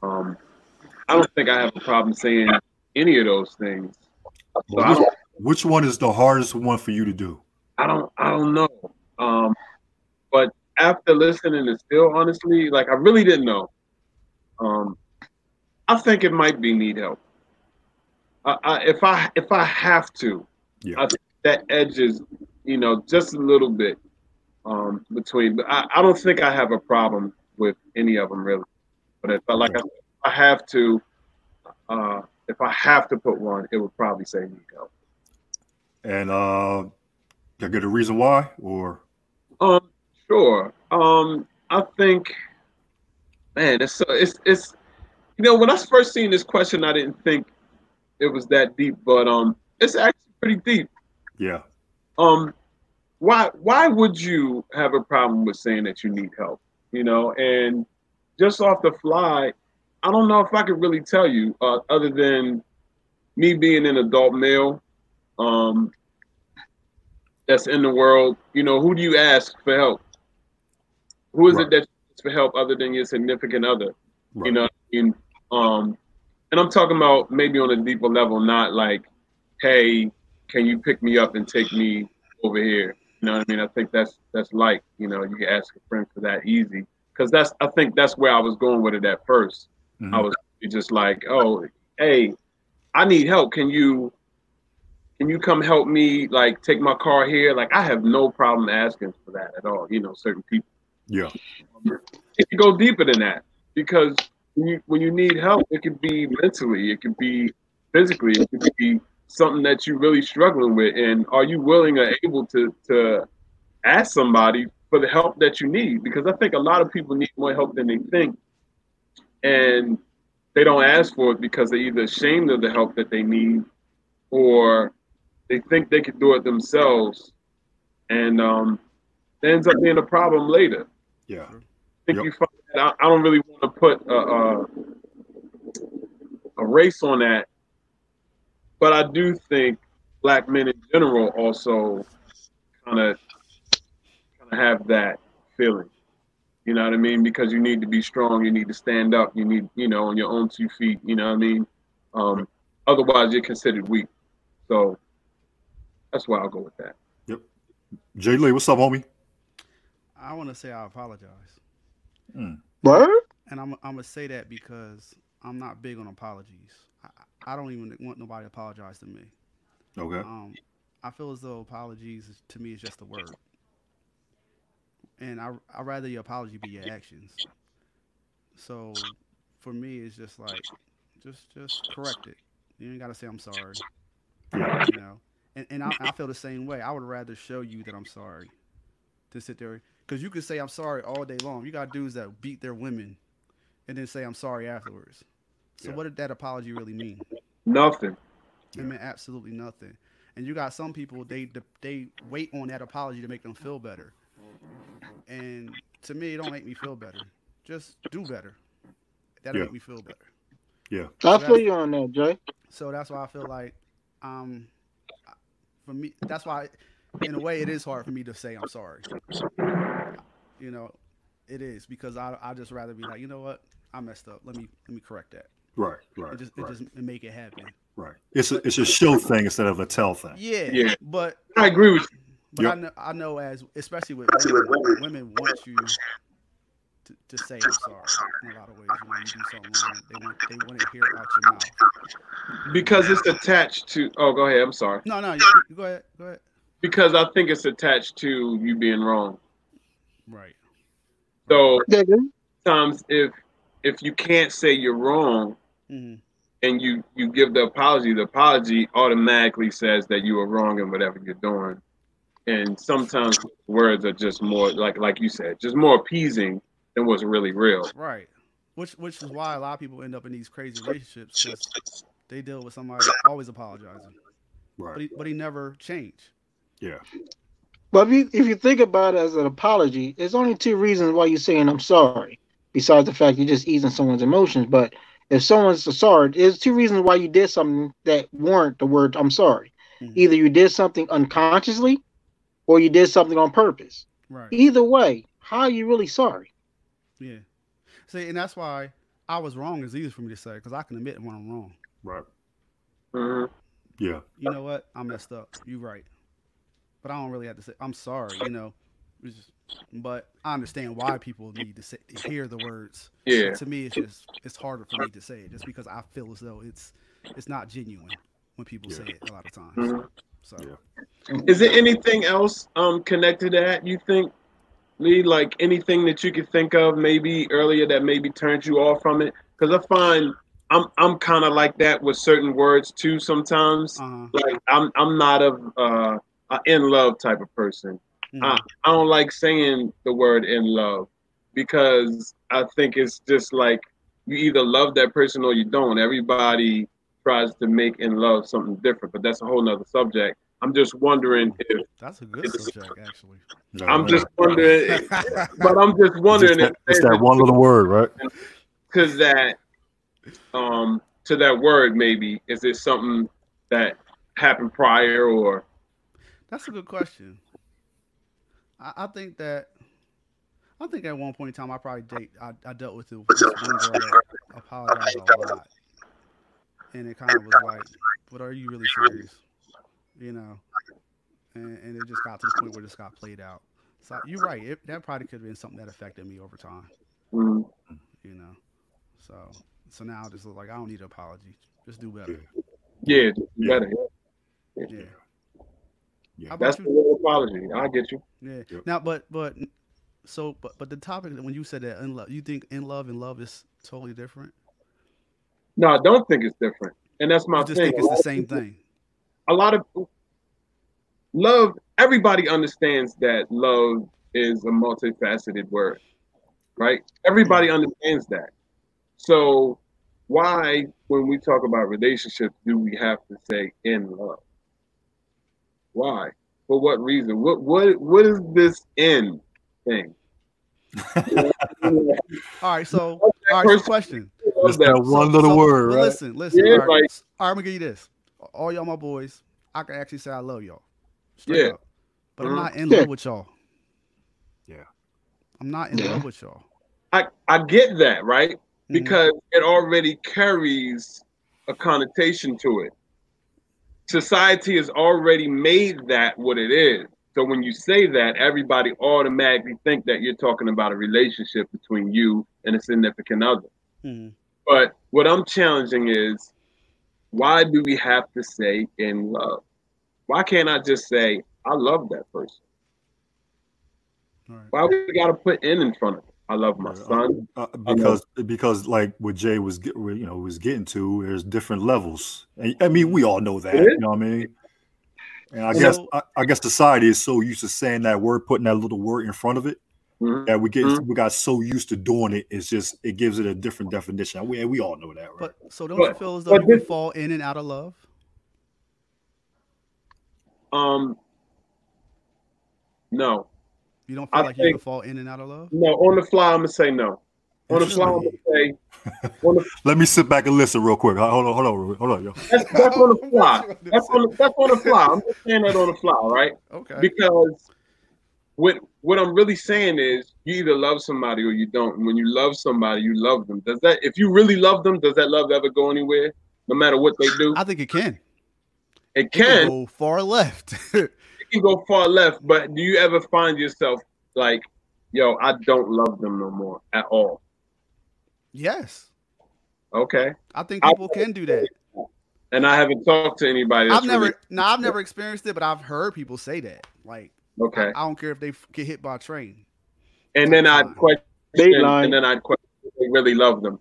I don't think I have a problem saying any of those things. So which one is the hardest one for you to do? I don't know. But after listening to Still, honestly, like, I really didn't know. I think it might be need help. If I have to, yeah. I think that edges, you know, just a little bit between. But I don't think I have a problem with any of them really. But if I if I have to put one, it would probably say need help. And I get a reason why, or sure. I think, man, it's you know, when I first seen this question, I didn't think it was that deep, but it's actually pretty deep. Yeah. Why would you have a problem with saying that you need help? You know, and just off the fly, I don't know if I could really tell you, other than me being an adult male, that's in the world. You know, who do you ask for help? Who is it that you ask for help other than your significant other? Right. You know, and and I'm talking about maybe on a deeper level, not like, hey, can you pick me up and take me over here? You know what I mean? I think that's like, you know, you can ask a friend for that easy. Because I think that's where I was going with it at first. Mm-hmm. I was just like, oh, hey, I need help. Can you come help me, like, take my car here? Like, I have no problem asking for that at all, you know, certain people. Yeah. If you go deeper than that, because when you need help, it could be mentally, it could be physically, it could be something that you're really struggling with. And are you willing or able to ask somebody for the help that you need? Because I think a lot of people need more help than they think. And they don't ask for it because they're either ashamed of the help that they need or they think they could do it themselves. And it ends up being a problem later. Yeah. I think you find that I don't really want to put a race on that, but I do think Black men in general also kind of have that feeling. You know what I mean? Because you need to be strong, you need to stand up, you need, you know, on your own two feet. You know what I mean? Otherwise, you're considered weak. So that's why I'll go with that. Yep. Jay Lee, what's up, homie? I want to say I apologize. What? And I'm gonna say that because I'm not big on apologies. I don't even want nobody to apologize to me. Okay. I feel as though apologies to me is just a word, and I rather your apology be your actions. So for me, it's just like just correct it. You ain't gotta say I'm sorry. You know, and I feel the same way. I would rather show you that I'm sorry to sit there. Because you can say I'm sorry all day long. You got dudes that beat their women and then say I'm sorry afterwards. So what did that apology really mean? Nothing. It meant absolutely nothing. And you got some people, they wait on that apology to make them feel better. And to me, it don't make me feel better. Just do better. That'll make me feel better. Yeah. I feel you on that, Jay. So that's why I feel like, for me, that's why, in a way, it is hard for me to say I'm sorry. You know, it is, because I just rather be like, you know what, I messed up. Let me correct that. Right. It just make it happen. Right. It's a show thing instead of a tell thing. Yeah. But I agree with you. But I know as especially with women want you to say I'm sorry in a lot of ways. When you do something wrong, they want to hear it out your mouth. Because it's attached to. Oh, go ahead. I'm sorry. No. You go ahead. Because I think it's attached to you being wrong. Right. So sometimes if if you can't say you're wrong, mm-hmm. and you give the apology automatically says that you are wrong in whatever you're doing. And sometimes words are just more, like you said, just more appeasing than what's really real. Right. Which is why a lot of people end up in these crazy relationships, because they deal with somebody always apologizing. Right. But he never changed. Yeah. But if you think about it as an apology, there's only two reasons why you're saying I'm sorry, besides the fact you're just easing someone's emotions. But if someone's sorry, there's two reasons why you did something that warrant the word I'm sorry. Mm-hmm. Either you did something unconsciously or you did something on purpose. Right. Either way, how are you really sorry? Yeah. See, and that's why I was wrong is easy for me to say, because I can admit when I'm wrong. Right. Yeah. You know what? I messed up. You're right. But I don't really have to say, I'm sorry, you know. But I understand why people need to hear the words. Yeah. To me, it's harder for me to say it, just because I feel as though it's not genuine when people say it a lot of times. Mm-hmm. So, is there anything else connected to that, you think, Lee? Like anything that you could think of maybe earlier that maybe turned you off from it? Because I find I'm kind of like that with certain words too sometimes. Uh-huh. Like I'm not an in love type of person. Mm-hmm. I don't like saying the word in love, because I think it's just like you either love that person or you don't. Everybody tries to make in love something different, but that's a whole nother subject. I'm just wondering if that's a good subject, actually. No, I'm just wondering, if it's that one little word, right? Because that, to that word, maybe is it something that happened prior or? That's a good question. I think at one point in time, I dealt with it. I apologized a lot, and it kind of was like, "But are you really serious?" You know, and it just got to the point where it just got played out. So you're right. That probably could have been something that affected me over time. Mm-hmm. You know, so now I just look like I don't need an apology. Just do better. Yeah, do better. Yeah. Yeah. That's the real apology. I get you. Yeah. Yep. Now, but the topic that when you said that in love, you think in love and love is totally different? No, I don't think it's different, and that's my thing. I think it's the same thing. A lot of love, everybody understands that love is a multifaceted word, right? Everybody understands that. So why, when we talk about relationships, do we have to say in love? Why? For what reason? What is this in thing? All right, so question. It's that one little word, right? Listen. Yeah, all right, I'm going to give you this. All y'all my boys, I can actually say I love y'all. Straight up. But I'm not in love with y'all. Yeah. I'm not in love with y'all. I get that, right? Mm-hmm. Because it already carries a connotation to it. Society has already made that what it is. So when you say that, everybody automatically think that you're talking about a relationship between you and a significant other. Mm-hmm. But what I'm challenging is, why do we have to say in love? Why can't I just say, I love that person? Right. Why we got to put in front of it? I love my son. Because like what Jay was getting to, there's different levels. And, I mean, we all know that, you know what I mean? And I guess society is so used to saying that word, putting that little word in front of it, mm-hmm. that we got so used to doing it. It's just, it gives it a different definition. We all know that, right? But, so don't you feel as though you fall in and out of love? No. You don't feel you can fall in and out of love? No, on the fly, I'm gonna say no. On the fly, I'm gonna say. Let me sit back and listen real quick. Hold on, yo. That's on the fly. That's on the fly. I'm just saying that on the fly, right? Okay. Because what I'm really saying is, you either love somebody or you don't. And when you love somebody, you love them. If you really love them, does that love ever go anywhere? No matter what they do? I think it can. It can go far left. It can go far left, but do you ever find yourself like, yo, I don't love them no more at all? Yes. Okay. I think people can do that. And I haven't talked to anybody. I've never experienced it, but I've heard people say that. Like, okay, I don't care if they get hit by a train. And then I'd question. really love them.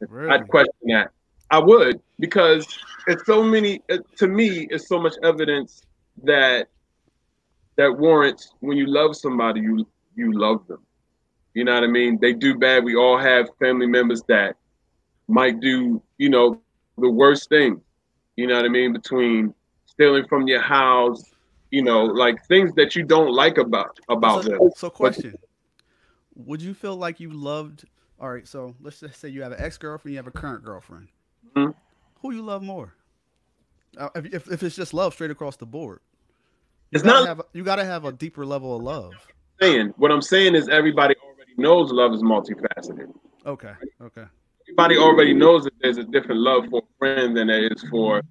Really? I'd question that. I would, because it's so many. To me, it's so much evidence that warrants when you love somebody, you love them. You know what I mean? They do bad. We all have family members that might do, you know, the worst thing. You know what I mean? Between stealing from your house, you know, like things that you don't like about them. So question, would you feel like you loved, all right, so let's just say you have an ex-girlfriend, you have a current girlfriend. Mm-hmm. Who you love more? If it's just love straight across the board. You got to have a deeper level of love. What I'm saying is everybody already knows love is multifaceted. Okay. Everybody already knows that there's a different love for a friend than there is for a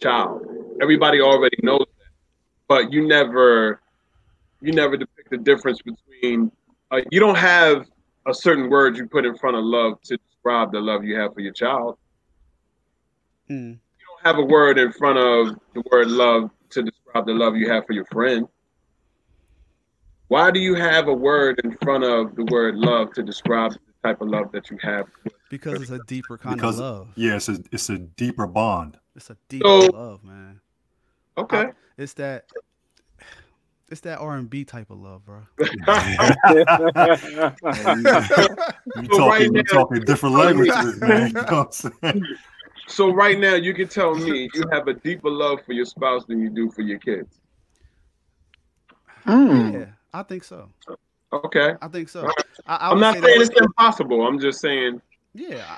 child. Everybody already knows that, but you never depict the difference between. You don't have a certain word you put in front of love to describe the love you have for your child. Mm. You don't have a word in front of the word love to describe the love you have for your friend. Why do you have a word in front of the word love to describe the type of love that you have? Because it's a deeper kind of love. Yeah, it's a deeper bond. It's a deeper love, man. Okay. It's that R&B type of love, bro. You're talking different languages, man. You know what I'm saying? So right now, you can tell me you have a deeper love for your spouse than you do for your kids. Mm. Yeah, I think so. Okay. I think so. I'm not saying it's impossible. I'm just saying. Yeah,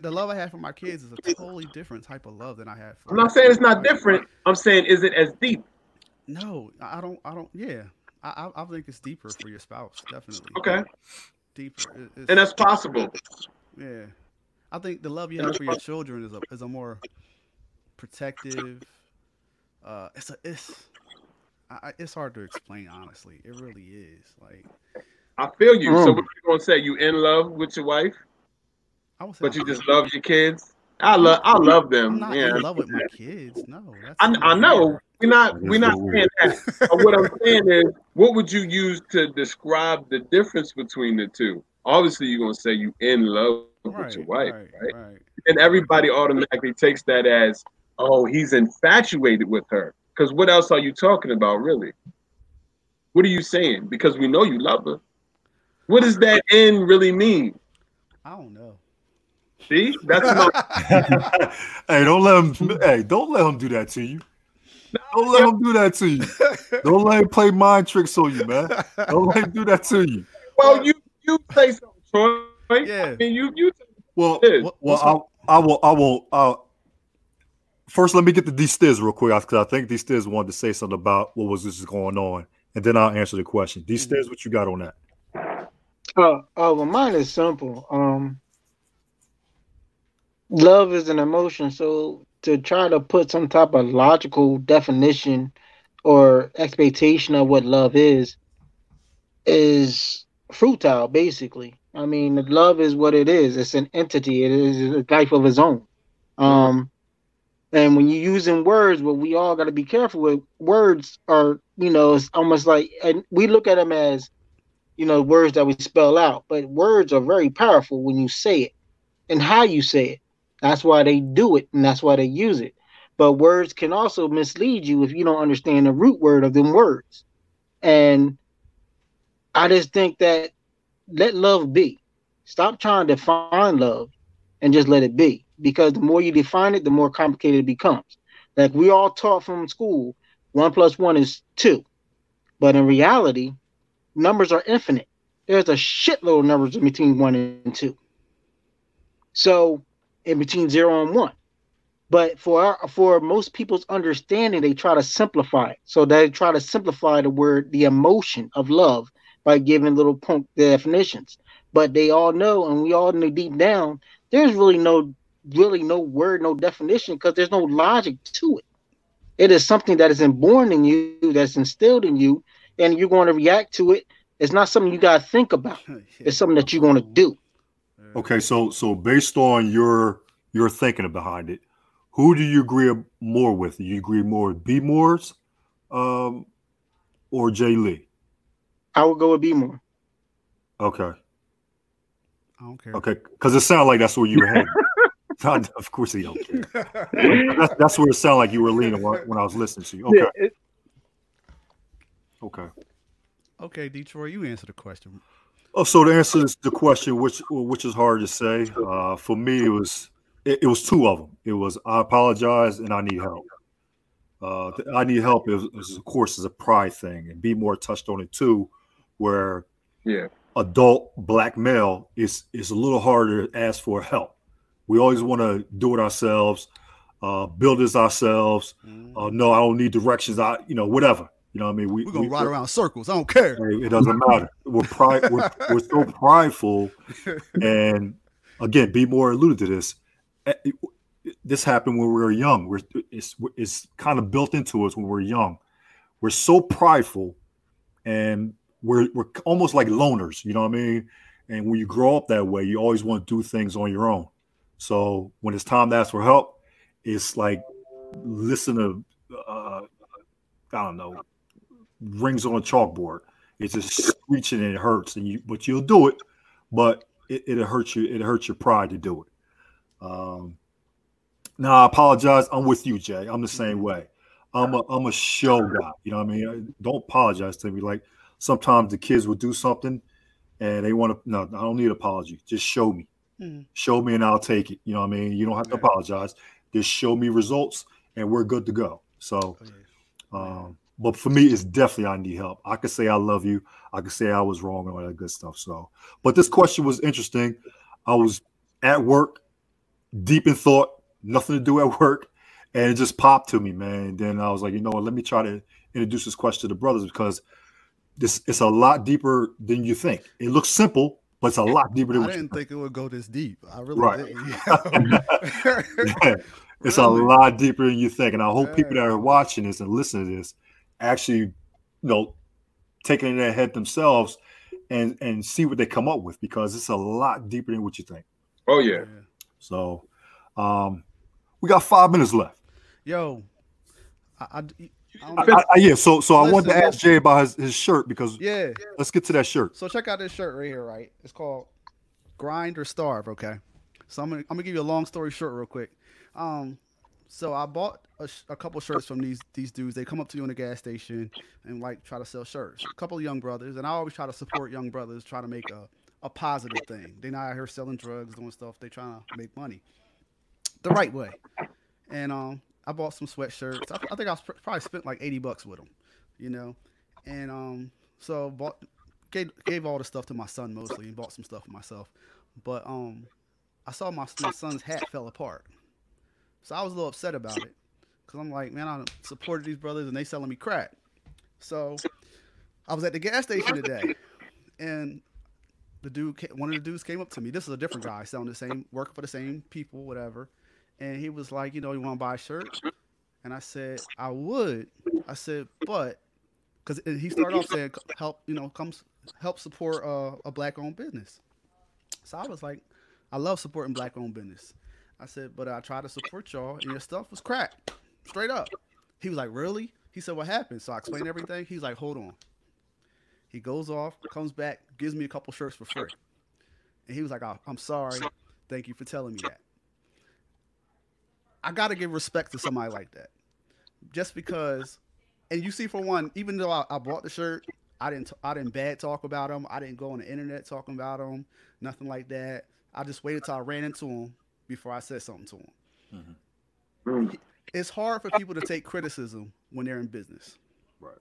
the love I have for my kids is a totally different type of love than I have for. I'm not saying it's not different. I'm saying, is it as deep? No, I don't. Yeah, I think it's deeper for your spouse, definitely. Okay. Deeper. And that's possible. Yeah. I think the love you have for your children is a more protective. It's hard to explain, honestly. It really is. Like, I feel you. So what you gonna say? You in love with your wife? I would say, but you just love your kids. I love them. I'm not in love with my kids. No, that's I know we're not saying that. But what I'm saying is, what would you use to describe the difference between the two? Obviously, you're gonna say you in love. Right, with your wife, right? And everybody automatically takes that as, oh, he's infatuated with her. Because what else are you talking about, really? What are you saying? Because we know you love her. What does that end really mean? I don't know. See, that's hey, don't let him do that to you. Don't let him do that to you. Don't let him play mind tricks on you, man. Don't let him do that to you. Well, you say something, Troy. Yeah. I mean, you. Well, I will. First, let me get to D Stiz real quick, because I think D Stiz wanted to say something about what was this going on, and then I'll answer the question. D Stiz, what you got on that? Well, mine is simple. Love is an emotion, so to try to put some type of logical definition or expectation of what love is futile, basically. I mean, love is what it is. It's an entity. It is a life of its own. And when you're using words, what we all got to be careful with, words are, you know, it's almost like, and we look at them as, you know, words that we spell out. But words are very powerful when you say it and how you say it. That's why they do it, and that's why they use it. But words can also mislead you if you don't understand the root word of them words. And I just think that, let love be. Stop trying to define love and just let it be. Because the more you define it, the more complicated it becomes. Like we all taught from school, 1 + 1 is 2. But in reality, numbers are infinite. There's a shitload of numbers in between 1 and 2. So in between 0 and 1. But for most people's understanding, they try to simplify it. So they try to simplify the emotion of love by giving little punk definitions. But they all know, and we all know deep down, there's really no word, no definition, because there's no logic to it. It is something that is inborn in you, that's instilled in you, and you're going to react to it. It's not something you got to think about. It's something that you're going to do. Okay, so based on your thinking behind it, who do you agree more with? Do you agree more with B. Moore's or Jay Lee? I would go with B. Moore. Okay. I don't care. Okay, because it sounded like that's where you were heading. Of course he don't care. That's where it sounded like you were leaning when I was listening to you. Okay. Yeah, Okay, Detroit, you answer the question. Oh, so to answer the question, which is hard to say. For me, it was two of them. It was I apologize and I need help. I need help is of course is a pride thing, and B More touched on it too, where adult black male is a little harder to ask for help. We always want to do it ourselves, build this ourselves. No, I don't need directions. Whatever. You know what I mean? We're going to ride around circles. I don't care. It doesn't matter. We're so prideful. And again, B. Moore alluded to this. This happened when we were young. It's kind of built into us when we're young. We're so prideful and we're almost like loners. You know what I mean? And when you grow up that way, you always want to do things on your own. So when it's time to ask for help, it's like listen to, rings on a chalkboard. It's just screeching and it hurts, but you'll do it. But it'll hurt you. It hurts your pride to do it. I apologize. I'm with you, Jay. I'm the same way. I'm a show guy. You know what I mean? Don't apologize to me. Like sometimes the kids will do something, and they want to. No, I don't need an apology. Just show me. Show me, and I'll take it. You know what I mean? You don't have to apologize. Just show me results, and we're good to go. So. But for me, it's definitely I need help. I could say I love you. I could say I was wrong and all that good stuff. So, but this question was interesting. I was at work, deep in thought, nothing to do at work, and it just popped to me, man. And then I was like, you know what? Let me try to introduce this question to the brothers because it's a lot deeper than you think. It looks simple, but it's a lot deeper than you think. I didn't think it would go this deep. I really didn't. Yeah. It's a lot deeper than you think, and I hope people that are watching this and listening to this actually, taking it in their head themselves and see what they come up with because it's a lot deeper than what you think. Oh yeah. So, we got 5 minutes left. Yo, So listen, I wanted to ask Jay about his shirt because let's get to that shirt. So check out this shirt right here. Right, it's called Grind or Starve. Okay, so I'm gonna give you a long story short real quick. So I bought a couple shirts from these dudes. They come up to you in a gas station and try to sell shirts. A couple of young brothers, and I always try to support young brothers, try to make a positive thing. They're not out here selling drugs, doing stuff. They trying to make money the right way. And I bought some sweatshirts. I think I probably spent like $80 with them, And so gave all the stuff to my son mostly, and bought some stuff for myself. But I saw my son's hat fell apart. So I was a little upset about it because I'm like, man, I supported these brothers and they selling me crack. So I was at the gas station today and one of the dudes came up to me. This is a different guy selling the same, working for the same people, whatever. And he was like, you want to buy a shirt? And I said, I would. I said, but because he started off saying, help, help support a black owned business. So I was like, I love supporting black owned business. I said, but I tried to support y'all, and your stuff was crack, straight up. He was like, really? He said, what happened? So I explained everything. He's like, hold on. He goes off, comes back, gives me a couple shirts for free. And he was like, I'm sorry. Thank you for telling me that. I got to give respect to somebody like that. Just because, and you see, for one, even though I bought the shirt, I didn't bad talk about him. I didn't go on the internet talking about him, nothing like that. I just waited till I ran into him. Before I said something to him. Mm-hmm. It's hard for people to take criticism when they're in business. Right.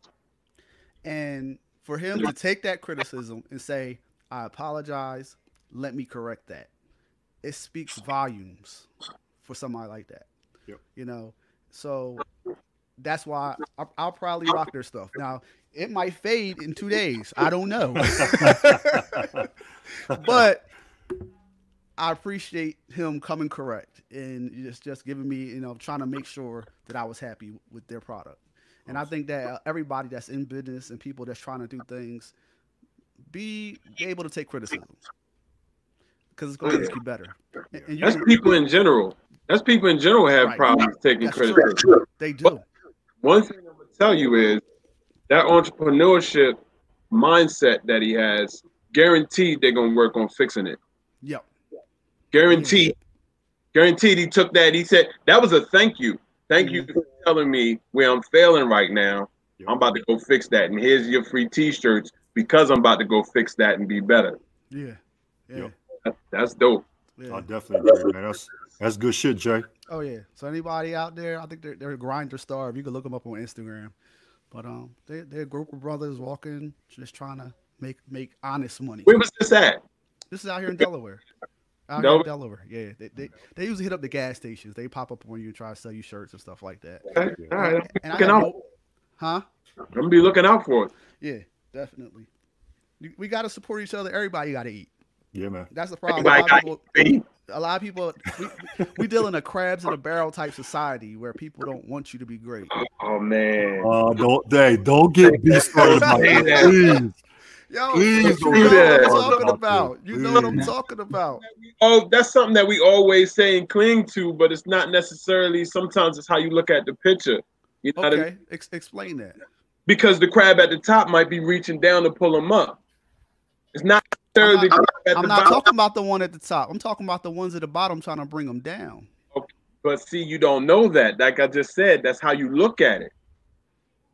And for him to take that criticism and say, I apologize, let me correct that. It speaks volumes for somebody like that. Yep. So that's why I'll probably rock their stuff. Now, it might fade in 2 days. I don't know. But I appreciate him coming correct and just giving me, trying to make sure that I was happy with their product. And I think that everybody that's in business and people that's trying to do things, be able to take criticism because it's going to get better. And that's people in general. That's people in general have problems taking criticism. True. They do. But one thing I'm going to tell you is that entrepreneurship mindset that he has guaranteed they're going to work on fixing it. Yep. Guaranteed. Guaranteed he took that. He said, that was a thank you. Thank you for telling me where I'm failing right now. Yep. I'm about to go fix that. And here's your free T-shirts because I'm about to go fix that and be better. Yeah. Yeah. That's dope. Yeah. I definitely agree, man. That's good shit, Jay. Oh, yeah. So anybody out there, I think they're Grind or Starve. You can look them up on Instagram. But they're a group of brothers walking, just trying to make honest money. Where was this at? This is out here in Delaware. Out here in Delaware. Yeah. They usually hit up the gas stations. They pop up when you try to sell you shirts and stuff like that. Okay. All right. And I'm going to be looking out for it. Yeah, definitely. We got to support each other. Everybody got to eat. Yeah, man. That's the problem. A lot of people, we deal in a crabs in a barrel type society where people don't want you to be great. Oh man! Don't get beef started, please. Please, you know what I'm talking about. You know what I'm talking about. Oh, that's something that we always say and cling to, but it's not necessarily. Sometimes it's how you look at the picture. You know what I mean? Explain that. Because the crab at the top might be reaching down to pull them up. It's not. I'm not talking about the one at the top. I'm talking about the ones at the bottom trying to bring them down. Okay. But see, you don't know that. Like I just said, that's how you look at it.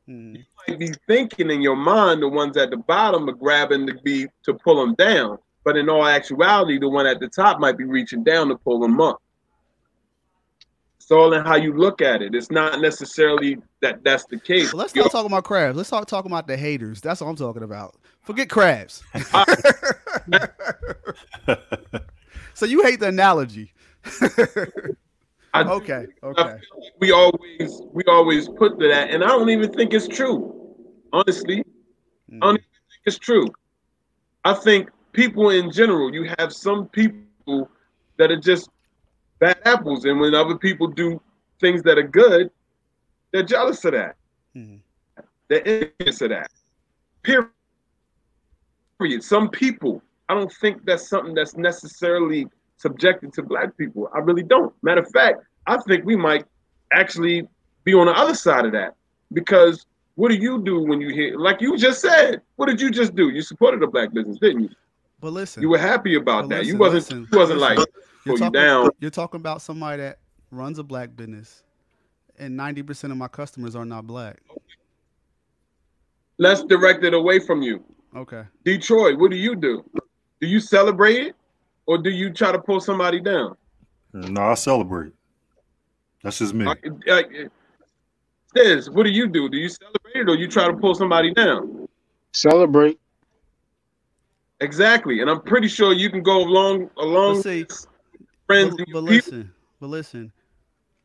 You might be thinking in your mind the ones at the bottom are grabbing to pull them down. But in all actuality, the one at the top might be reaching down to pull them up. It's all in how you look at it. It's not necessarily that that's the case. Well, let's not talk about crabs. Let's talk about the haters. That's what I'm talking about. Forget crabs. So you hate the analogy. Okay. We always put to that, and I don't even think it's true. Honestly, I don't even think it's true. I think people in general, you have some people that are just bad apples, and when other people do things that are good, they're jealous of that. They're envious of that. Period. Some people, I don't think that's something that's necessarily subjected to black people. I really don't. Matter of fact, I think we might actually be on the other side of that, because what do you do when you hear, like you just said, what did you just do? You supported a black business, didn't you? But listen, you were happy about that. You wasn't like. You're talking about somebody that runs a black business, and 90% of my customers are not black. Let's direct it away from you. Okay. Detroit, what do you do? Do you celebrate it, or do you try to pull somebody down? No, I celebrate. That's just me. Stiz, what do you do? Do you celebrate it, or you try to pull somebody down? Celebrate. Exactly, and I'm pretty sure you can go along. But listen,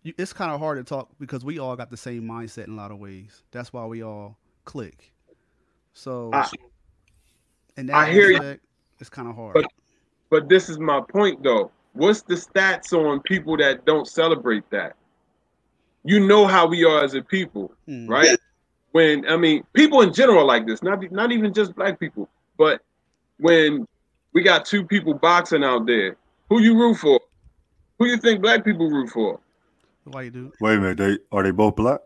it's kind of hard to talk because we all got the same mindset in a lot of ways. That's why we all click. So, I hear you. It's kind of hard. But this is my point, though. What's the stats on people that don't celebrate that? You know how we are as a people, right? When people in general are like this, not even just black people, but when we got two people boxing out there. Who you root for? Who you think black people root for? White dude. Wait a minute, are they both black?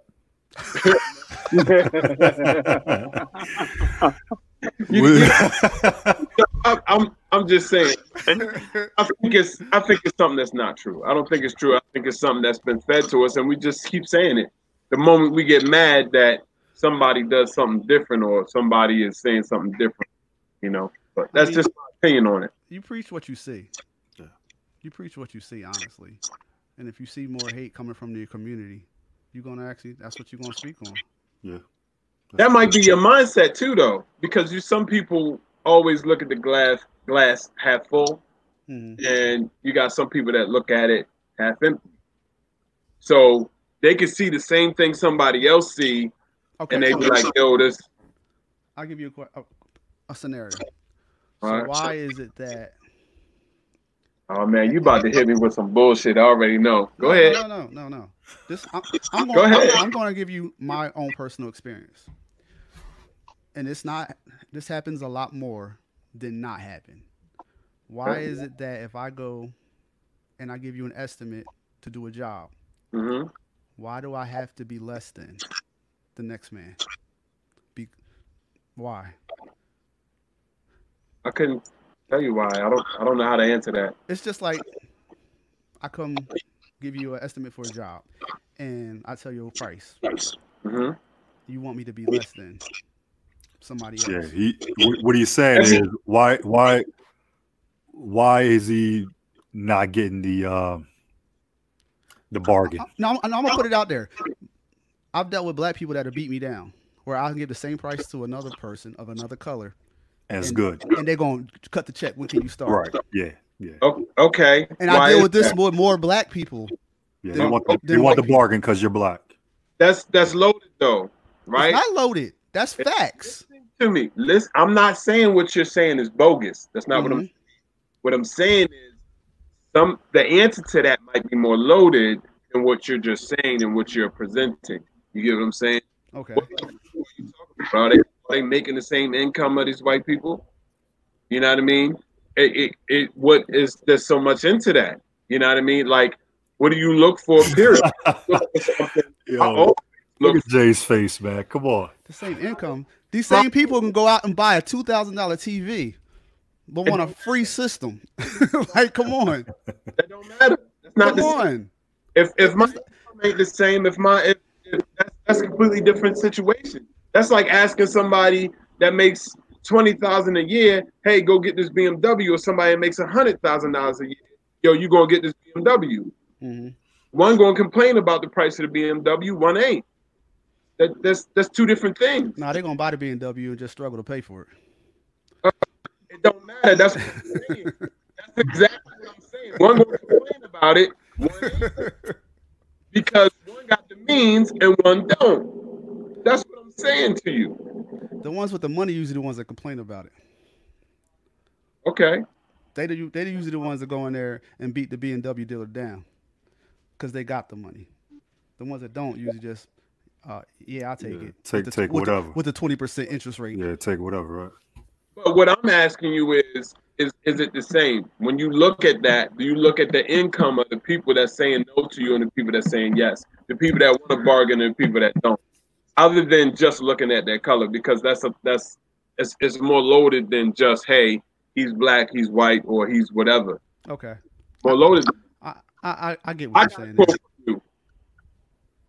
I'm just saying. I think it's something that's not true. I don't think it's true. I think it's something that's been fed to us, and we just keep saying it. The moment we get mad that somebody does something different or somebody is saying something different, But that's just my opinion on it. You preach what you see. You preach what you see, honestly. And if you see more hate coming from your community, you're going to that's what you're going to speak on. Yeah. That might be your mindset too, though, because some people always look at the glass half full, and you got some people that look at it half empty. So they can see the same thing somebody else see, and they be like, yo, this. I'll give you a scenario. So why is it that Oh man, you about to hit me with some bullshit. I already know. Go ahead. No. I'm going to give you my own personal experience, and it's not. This happens a lot more than not happen. Why is it that if I go and I give you an estimate to do a job, why do I have to be less than the next man? Why? I couldn't. tell you why. I don't know how to answer that. It's just like I come give you an estimate for a job, and I tell you a price. Mm-hmm. You want me to be less than somebody else. Yeah. What he's saying is why is he not getting the bargain? I'm gonna put it out there. I've dealt with black people that have beat me down, where I can give the same price to another person of another color. That's good. And they're going to cut the check. When can you start? Right. Yeah. Yeah. Okay. And I deal with this with more black people. Yeah. They want the bargain because you're black. That's loaded though, right? It's not loaded. That's facts. Listen to me. Listen, I'm not saying what you're saying is bogus. That's not what I'm saying. What I'm saying is the answer to that might be more loaded than what you're just saying and what you're presenting. You get what I'm saying? Okay. What are you talking about? Are they making the same income of these white people? You know what I mean? There's so much into that. You know what I mean? Like, what do you look for? Period. Yo, look at Jay's face, man. Come on. The same income. These same people can go out and buy a $2,000 TV, but want a free system. Like, come on. That don't matter. That's not come on. Same. If my income ain't the same, that's a completely different situation. That's like asking somebody that makes $20,000 a year, hey, go get this BMW, or somebody that makes $100,000 a year, yo, you gonna get this BMW. Mm-hmm. One gonna complain about the price of the BMW, one ain't. That's two different things. Nah, they're gonna buy the BMW and just struggle to pay for it. It don't matter. That's what I'm saying. That's exactly what I'm saying. One gonna complain about it, one ain't. Because one got the means and one don't. That's what I'm saying to you. The ones with the money usually the ones that complain about it. Okay. They're usually the ones that go in there and beat the BMW dealer down because they got the money. The ones that don't usually just, I'll take it. Take whatever. With the 20% interest rate. Yeah, take whatever, right? But what I'm asking you is it the same? When you look at that, do you look at the income of the people that's saying no to you and the people that's saying yes? The people that want to bargain and the people that don't? Other than just looking at their color, because it's more loaded than just, hey, he's black, he's white, or he's whatever. Okay. More loaded. I get what you're saying. You,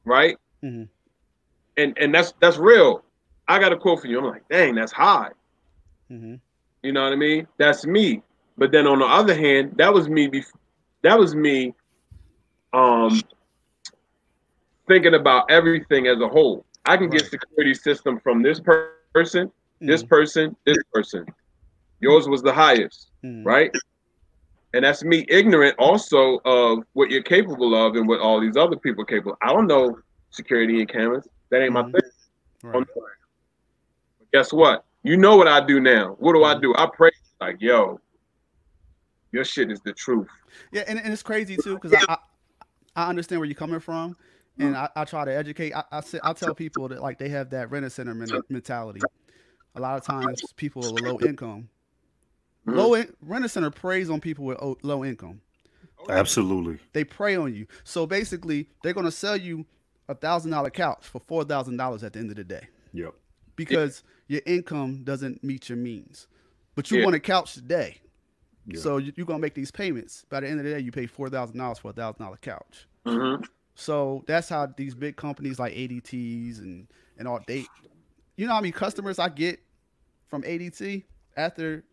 right? Mm-hmm. And that's real. I got a quote for you. I'm like, dang, that's high. Mm-hmm. You know what I mean? That's me. But then on the other hand, that was me. Thinking about everything as a whole. I can get security system from this person, this person, this person. Yours was the highest, right? And that's me ignorant also of what you're capable of and what all these other people are capable of. I don't know security and cameras. That ain't my thing. Right. But guess what? You know what I do now. What do I do? I pray like, yo, your shit is the truth. Yeah, and it's crazy too because I understand where you're coming from, and I try to educate. I tell people that like they have that Rent-A Center mentality. A lot of times, people with low income, Rent-A Center preys on people with low income. Absolutely, they prey on you. So basically, they're gonna sell you a $1,000 couch for $4,000 at the end of the day. Yep. Because your income doesn't meet your means, but you want a couch today. Yeah. So you're going to make these payments. By the end of the day, you pay $4,000 for a $1,000 couch. Mm-hmm. So that's how these big companies like ADTs and all they, you know how many customers I get from ADT after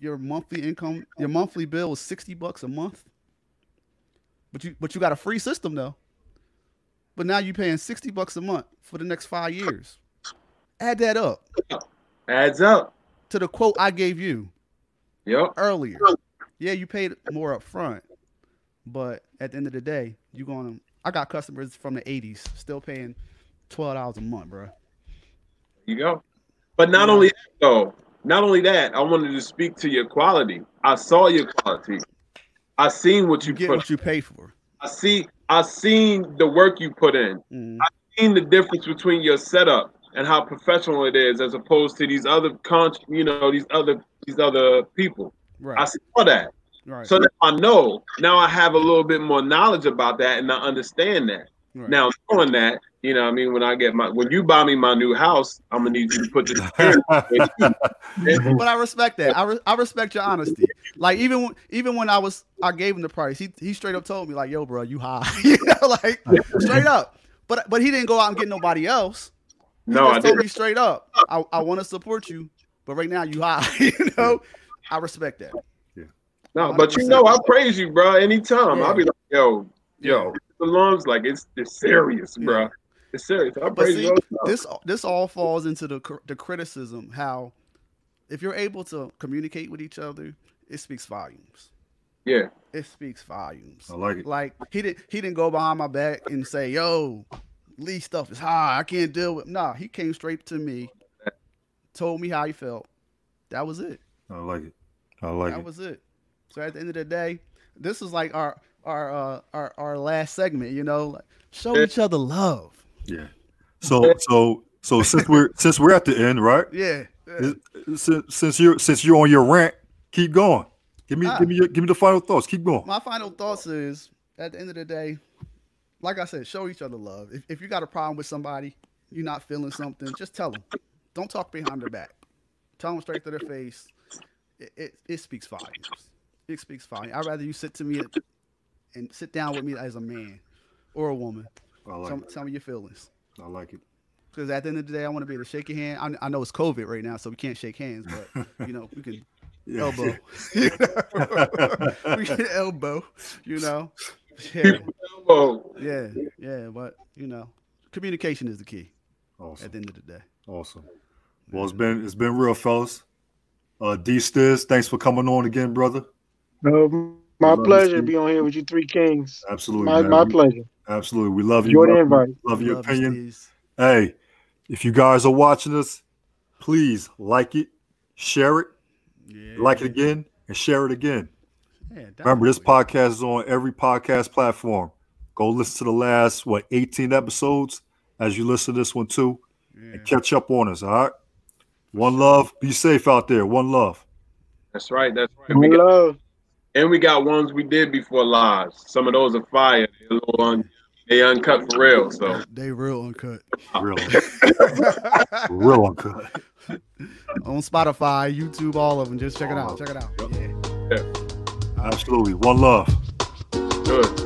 your monthly income, your monthly bill is $60 a month, but you got a free system though, but now you're paying $60 a month for the next 5 years. Add that up. Adds up. To the quote I gave you earlier. Yeah, you paid more up front, but at the end of the day, you're going to... I got customers from the 80s still paying $12 a month, bro. There you go. But not only that, I wanted to speak to your quality. I saw your quality. I seen what you put in. You get what you pay for. I seen the work you put in. Mm-hmm. I seen the difference between your setup and how professional it is, as opposed to these other people. Right. I saw that, right. So now I have a little bit more knowledge about that, and I understand that. Right. Now, knowing that, you know, I mean, when you buy me my new house, I'm gonna need you to put this. But I respect that. I respect your honesty. Like even when I gave him the price, he straight up told me like, "Yo, bro, you high," you know, like straight up. But he didn't go out and get nobody else. No, I told me straight up, I want to support you, but right now you high. You know, I respect that. Yeah. No, 100%. But you know, I praise you, bro. Anytime, yeah. I'll be like, yo. The lungs, like it's serious, bro. Yeah. It's serious. I praise you. This all falls into the criticism. How if you're able to communicate with each other, it speaks volumes. Yeah, it speaks volumes. I like it. Like he didn't go behind my back and say, "Yo, Lee stuff is high. I can't deal with." Nah, he came straight to me, told me how he felt. That was it. I like it. That was it. So at the end of the day, this is like our last segment, you know, like show each other love. Yeah. So since we're at the end, right? Yeah. Since you're on your rant, keep going. Give me the final thoughts. Keep going. My final thoughts is at the end of the day, like I said, show each other love. If you got a problem with somebody, you're not feeling something, just tell them. Don't talk behind their back. Tell them straight to their face. It speaks volumes. It speaks volumes. I'd rather you sit to me and sit down with me as a man or a woman. Tell me your feelings. I like it. Because at the end of the day, I want to be able to shake your hand. I know it's COVID right now, so we can't shake hands, but, you know, we can elbow. You know? We can elbow, you know. Yeah, but, you know, communication is the key at the end of the day. Awesome. Well, it's been real, fellas. D Stiz, thanks for coming on again, brother. My pleasure to be on here with you three kings. Absolutely. My pleasure. Absolutely. We love you. Love your opinion. Hey, if you guys are watching us, please like it, share it, it again, and share it again. Yeah, remember, this podcast is on every podcast platform. Go listen to the last, 18 episodes as you listen to this one too, and catch up on us, all right? One love. Be safe out there. One love. That's right. One love. And we got ones we did before live. Some of those are fire. They're uncut for real. So they real uncut. Real uncut. On Spotify, YouTube, all of them. Just check it out. Check it out. Yeah. Absolutely. One love. Good.